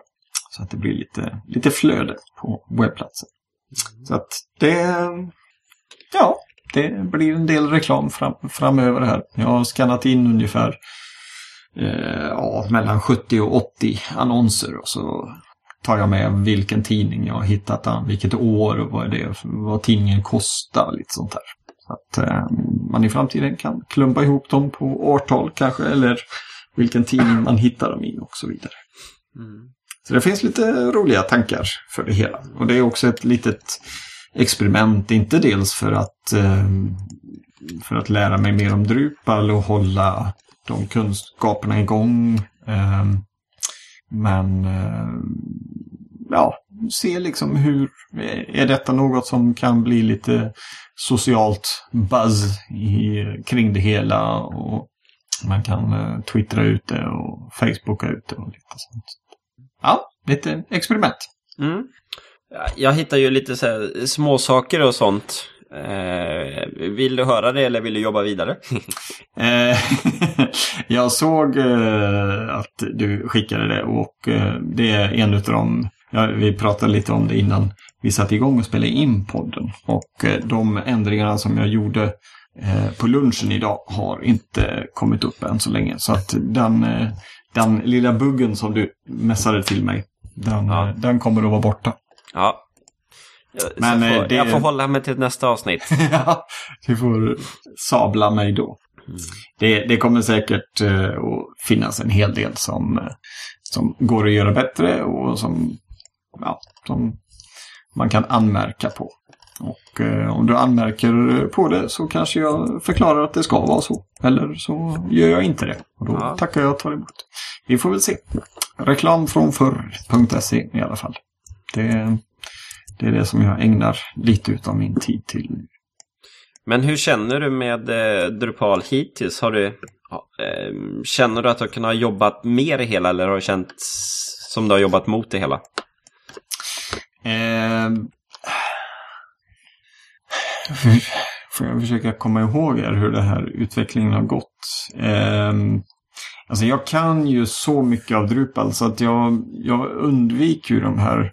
Så att det blir lite, lite flöde på webbplatsen. Så att det, ja, det blir en del reklam fram, framöver här. Jag har skannat in ungefär eh, ja, mellan sjuttio och åttio annonser och så tar jag med vilken tidning jag har hittat den, vilket år och vad, är det, vad tidningen kostar och lite sånt här. Så att eh, man i framtiden kan klumpa ihop dem på årtal kanske, eller vilken tidning man hittar dem i och så vidare. Mm. Så det finns lite roliga tankar för det hela. Och det är också ett litet experiment, inte dels för att, eh, för att lära mig mer om Drupal och hålla de kunskaperna igång, eh, men ja, se liksom hur är detta något som kan bli lite socialt buzz i, kring det hela, och man kan eh, twittra ut det och facebooka ut det och lite sånt. Ja, lite experiment. Mm. Jag hittar ju lite så här små saker och sånt. Eh, vill du höra det eller vill du jobba vidare? eh, jag såg eh, att du skickade det, och eh, det är en av de, ja, vi pratade lite om det innan vi satte igång och spelade in podden, och eh, de ändringarna som jag gjorde eh, på lunchen idag har inte kommit upp än så länge, så att den, eh, den lilla buggen som du messade till mig, den, ja. den kommer att vara borta. Ja. Men får, det... Jag får hålla mig till nästa avsnitt. Ja, du får sabla mig då. Mm. Det, det kommer säkert uh, att finnas en hel del som, uh, som går att göra bättre, och som, ja, som man kan anmärka på. Och uh, om du anmärker på det så kanske jag förklarar att det ska vara så. Eller så gör jag inte det. Och då ja. tackar jag och tar emot. Vi får väl se. reklam från för punkt se i alla fall. Det... Det är det som jag ägnar lite utav min tid till nu. Men hur känner du med eh, Drupal hittills? Har du, ja, eh, känner du att du kan ha jobbat mer i hela, eller har du känt som du har jobbat mot det hela? Eh, får jag försöka komma ihåg er hur det här utvecklingen har gått? Eh, alltså jag kan ju så mycket av Drupal så att jag, jag undviker ju de här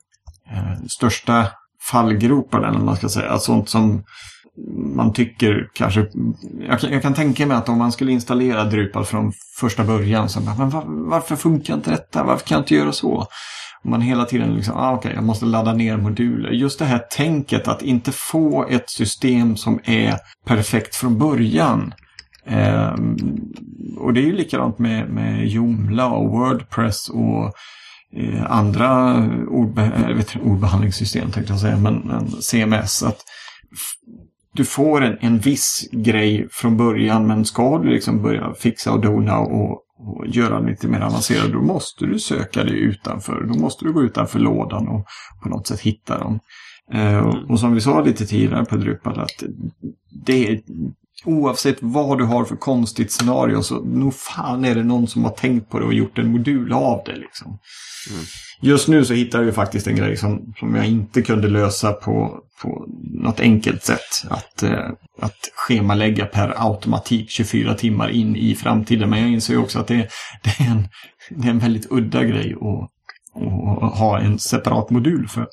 största fallgroparna, eller man ska säga, alltså sånt som man tycker kanske, jag kan, jag kan tänka mig att om man skulle installera Drupal från första början så bara, men var, varför funkar inte detta? Varför kan jag inte göra så? Och man hela tiden liksom, ah, okej, okay, jag måste ladda ner moduler. Just det här tänket att inte få ett system som är perfekt från början. Eh, och det är ju likadant med, med Joomla och WordPress och andra ordbe- vet, ordbehandlingssystem tänkte jag säga, men, men C M S, att f- du får en, en viss grej från början, men ska du liksom börja fixa och dona och, och göra lite mer avancerad, då måste du söka dig utanför, då måste du gå utanför lådan och på något sätt hitta dem. Eh, och, och som vi sa lite tidigare på Drupal, att det är, oavsett vad du har för konstigt scenario, så nog fan är det någon som har tänkt på det och gjort en modul av det liksom. Mm. Just nu så hittar jag faktiskt en grej som, som jag inte kunde lösa på, på något enkelt sätt. Att, eh, att schemalägga per automatik tjugofyra timmar in i framtiden. Men jag inser också att det, det, är, en, det är en väldigt udda grej att, att ha en separat modul för.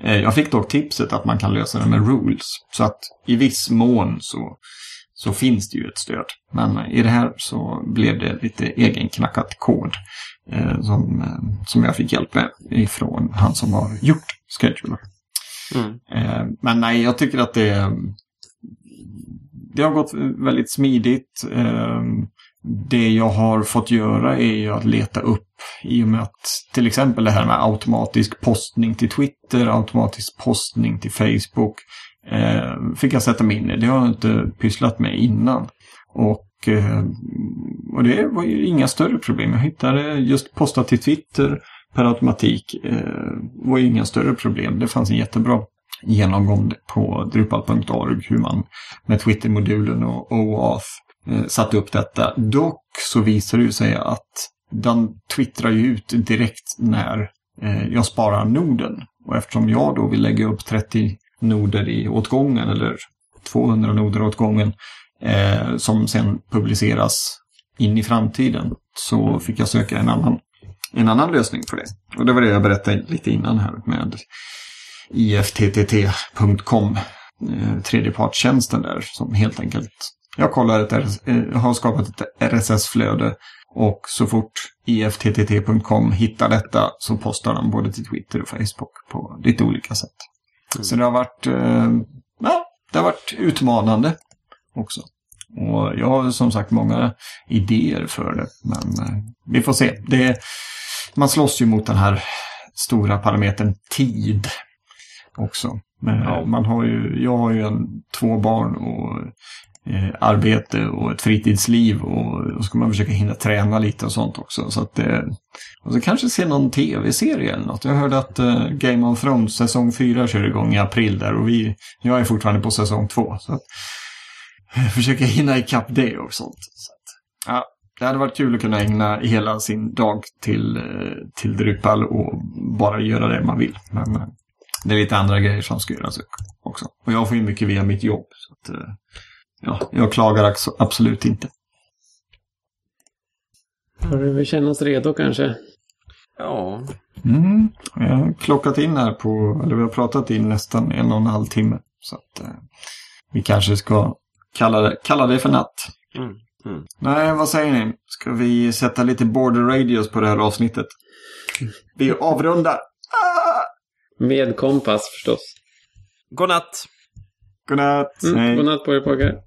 Eh, jag fick dock tipset att man kan lösa det med rules. Så att i viss mån så... så finns det ju ett stöd. Men i det här så blev det lite egenknackat kod eh, som, eh, som jag fick hjälp med ifrån han som har gjort scheduler. Mm. Eh, men nej, jag tycker att det, det har gått väldigt smidigt. Eh, det jag har fått göra är ju att leta upp, i och med att till exempel det här med automatisk postning till Twitter, automatisk postning till Facebook, Eh, fick jag sätta mig in i. Det har jag inte pysslat med innan, och, eh, och det var ju inga större problem. Jag hittade just posta till Twitter per automatik, eh, var ju inga större problem. Det fanns en jättebra genomgång på drupal punkt org hur man med Twitter-modulen och O A F eh, satte upp detta. Dock så visar det sig att den twittrar ju ut direkt när eh, jag sparar noden, och eftersom jag då vill lägga upp trettio noder i åtgången, eller tvåhundra noder åt gången, eh, som sen publiceras in i framtiden, så fick jag söka en annan, en annan lösning för det. Och det var det jag berättade lite innan här med i f t t t punkt com, eh, tredjepartstjänsten där, som helt enkelt, jag kollar ett eh, har skapat ett R S S-flöde, och så fort i f t t t punkt com hittar detta så postar de både till Twitter och Facebook på lite olika sätt. Så det har varit, eh, ja, det har varit utmanande också. Och jag har som sagt många idéer för det. Men eh, vi får se. Det är, man slåss ju mot den här stora parametern tid också. Men, ja. man har ju, jag har ju en, två barn och eh, arbete och ett fritidsliv. Och, och ska man försöka hinna träna lite och sånt också. Så att det... Eh, Och så kanske se någon tv-serie eller något. Jag hörde att uh, Game of Thrones säsong fyra kör igång i april där. Och vi, jag är fortfarande på säsong två. Så att jag försöker hinna ikapp det och sånt. Så att, ja, det hade varit kul att kunna ägna hela sin dag till, till Drupal och bara göra det man vill. Men det är lite andra grejer som ska göras också. Och jag får ju mycket via mitt jobb. Så att, ja, jag klagar absolut inte. Har vi känner oss redo kanske? Ja. Mm, jag har klockat in här på, eller vi har pratat in nästan en och en halv timme. Så att eh, vi kanske ska kalla det, kalla det för natt. Mm, mm. Nej, vad säger ni? Ska vi sätta lite border radius på det här avsnittet? Vi avrundar. Ah! Med kompass förstås. Godnatt. Godnatt. Mm, godnatt på er pojkar.